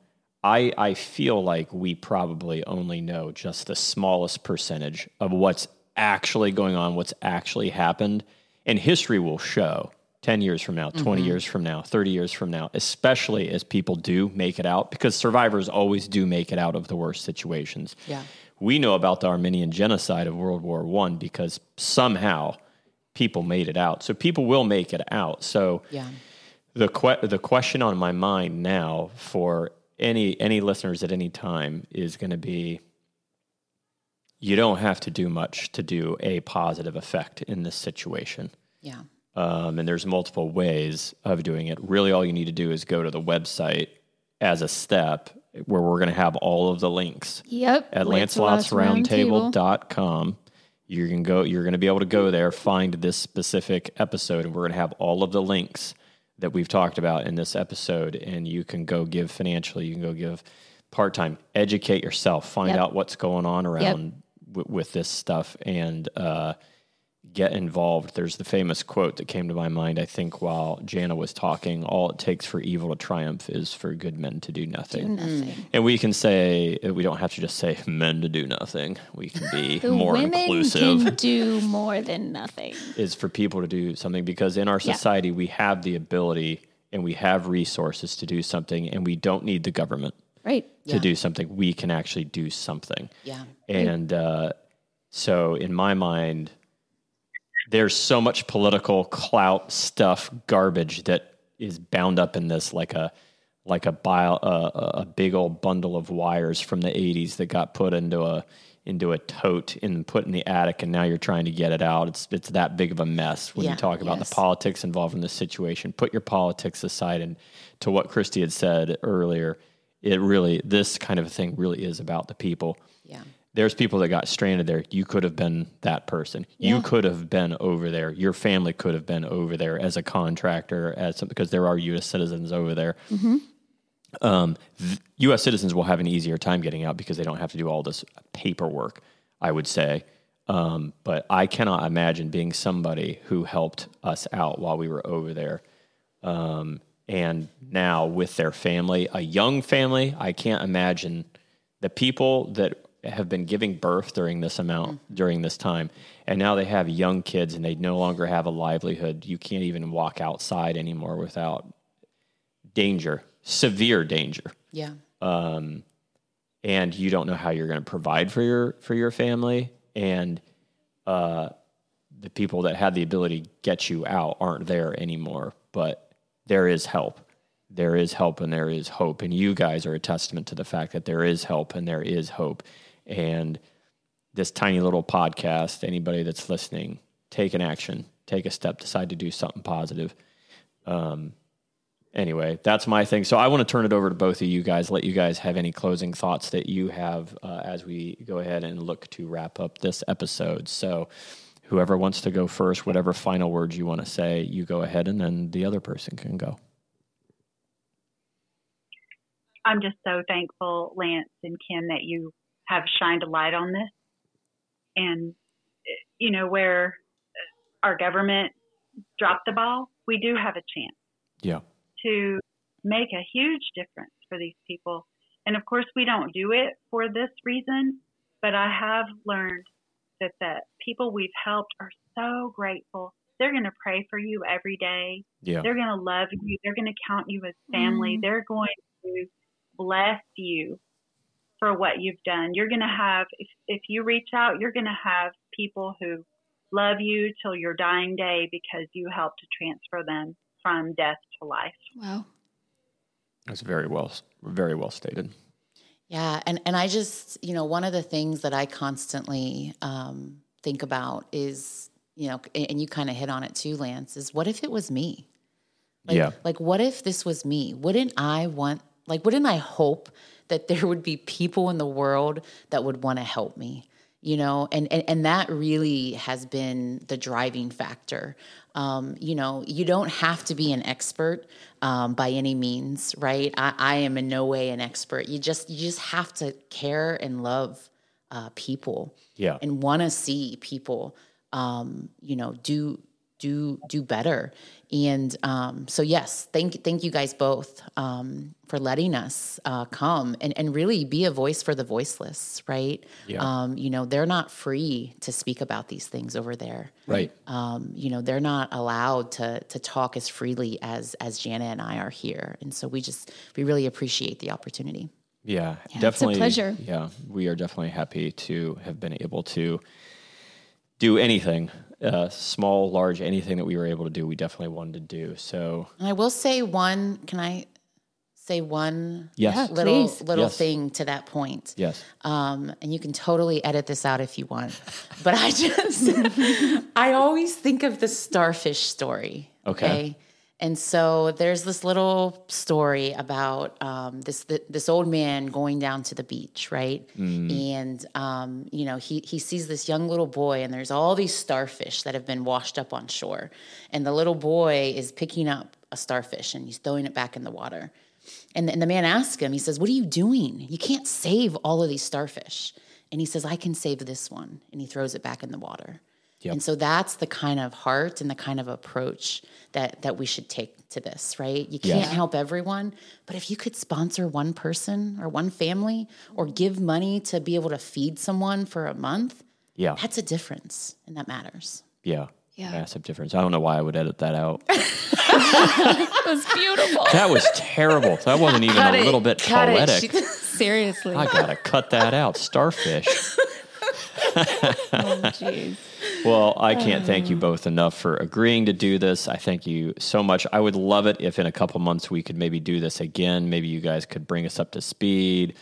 I feel like we probably only know just the smallest percentage of what's actually going on, what's actually happened. And history will show 10 years from now, 20 mm-hmm. years from now, 30 years from now, especially as people do make it out, because survivors always do make it out of the worst situations. Yeah. We know about the Armenian genocide of World War I because somehow people made it out. So people will make it out. So the question on my mind now for any listeners at any time is going to be, you don't have to do much to do a positive effect in this situation. Yeah. And there's multiple ways of doing it. Really, all you need to do is go to the website as a step where we're going to have all of the links. Yep. At Lancelot'sRoundtable.com. You can go, you're going to be able to go there, find this specific episode, and we're going to have all of the links that we've talked about in this episode, and you can go give financially, you can go give part-time, educate yourself, find out what's going on around with this stuff, and get involved. There's the famous quote that came to my mind, I think, while Jana was talking, all it takes for evil to triumph is for good men to do nothing. And we can say, we don't have to just say men to do nothing. We can be more inclusive. Women can do more than nothing. Is for people to do something, because in our society, we have the ability and we have resources to do something, and we don't need the government to do something. We can actually do something. Yeah. And so in my mind, there's so much political clout stuff, garbage that is bound up in this, like a big old bundle of wires from the 80s that got put into a tote and put in the attic, and now you're trying to get it out. It's that big of a mess when you talk about the politics involved in this situation. Put your politics aside, and to what Christy had said earlier, it really, this kind of thing really is about the people. Yeah. There's people that got stranded there. You could have been that person. Yeah. You could have been over there. Your family could have been over there as a contractor, because there are U.S. citizens over there. Mm-hmm. U.S. citizens will have an easier time getting out because they don't have to do all this paperwork, I would say. But I cannot imagine being somebody who helped us out while we were over there. And now with their family, a young family, I can't imagine the people that have been giving birth during this time, and now they have young kids and they no longer have a livelihood. You can't even walk outside anymore without danger, severe danger. Yeah. And you don't know how you're going to provide for your family, and the people that had the ability to get you out aren't there anymore, but there is help. There is help and there is hope, and you guys are a testament to the fact that there is help and there is hope. And this tiny little podcast, anybody that's listening, take an action, take a step, decide to do something positive. Anyway, that's my thing. So I want to turn it over to both of you guys, let you guys have any closing thoughts that you have as we go ahead and look to wrap up this episode. So whoever wants to go first, whatever final words you want to say, you go ahead, and then the other person can go. I'm just so thankful, Lance and Ken, that you have shined a light on this. And, you know, where our government dropped the ball, we do have a chance to make a huge difference for these people. And, of course, we don't do it for this reason, but I have learned that the people we've helped are so grateful They're going to pray for you every day. Yeah. They're going to love you. They're going to count you as family. Mm-hmm. They're going to bless you for what you've done. You're going to have, if you reach out, you're going to have people who love you till your dying day because you helped to transfer them from death to life. Wow. That's very well stated. Yeah. And I just, you know, one of the things that I constantly think about is, you know, and you kind of hit on it too, Lance, is what if it was me? Like, yeah. Like, what if this was me? Wouldn't I want, like, wouldn't I hope that there would be people in the world that would want to help me, you know? And that really has been the driving factor. You know, you don't have to be an expert by any means, right? I am in no way an expert. You just have to care and love people, yeah, and want to see people, you know, do better. And so, yes, thank you guys both for letting us come and really be a voice for the voiceless, right? Yeah. You know, they're not free to speak about these things over there. Right. You know, they're not allowed to talk as freely as Jana and I are here. And so we really appreciate the opportunity. Yeah, yeah, definitely. It's a pleasure. Yeah, we are definitely happy to have been able to do anything. Small, large, anything that we were able to do, we definitely wanted to do. So, and I will say one yes. little yes. thing to that point. Yes. And you can totally edit this out if you want, but I just, I always think of the starfish story. Okay. And so there's this little story about this old man going down to the beach, right? Mm. And, you know, he sees this young little boy, and there's all these starfish that have been washed up on shore. And the little boy is picking up a starfish, and he's throwing it back in the water. And the man asks him, he says, "What are you doing? You can't save all of these starfish." And he says, "I can save this one." And he throws it back in the water. Yep. And so that's the kind of heart and the kind of approach that we should take to this, right? You can't help everyone, but if you could sponsor one person or one family or give money to be able to feed someone for a month, that's a difference, and that matters. Yeah. Yeah. Massive difference. I don't know why I would edit that out. That was beautiful. That was terrible. That wasn't even a little bit poetic. Seriously. I got to cut that out. Starfish. Oh, geez. Well, I can't thank you both enough for agreeing to do this. I thank you so much. I would love it if in a couple months we could maybe do this again. Maybe you guys could bring us up to speed,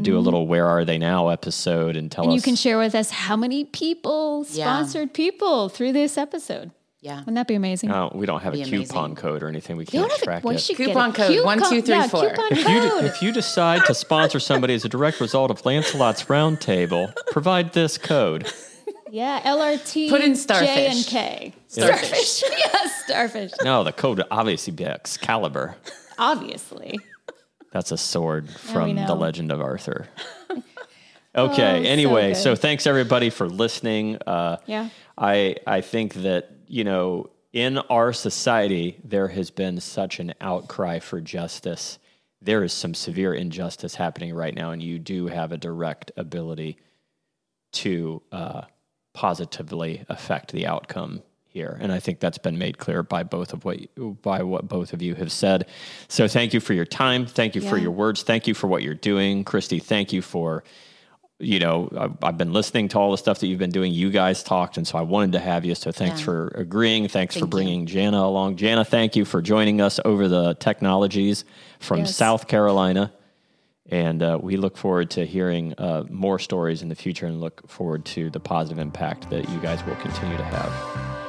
do a little Where Are They Now episode and tell us. And you can share with us how many people sponsored people through this episode. Yeah. Wouldn't that be amazing? No, we don't have a coupon code or anything. We can't track it. Coupon code 1234. If you decide to sponsor somebody as a direct result of Lancelot's Roundtable, provide this code. Yeah, LRT. Put in starfish. J and K. Starfish. Yes, starfish. No, the code obviously be Excalibur. Obviously. That's a sword from The Legend of Arthur. Okay. Anyway, so thanks everybody for listening. I think that, you know, in our society, there has been such an outcry for justice. There is some severe injustice happening right now, and you do have a direct ability to positively affect the outcome here. And I think that's been made clear by what both of you have said. So thank you for your time. Thank you for your words. Thank you for what you're doing. Christy, thank you for... You know, I've been listening to all the stuff that you've been doing. You guys talked, and so I wanted to have you. So thanks for agreeing. Thanks for bringing Jana along. Jana, thank you for joining us over the technologies from South Carolina. And we look forward to hearing more stories in the future and look forward to the positive impact that you guys will continue to have.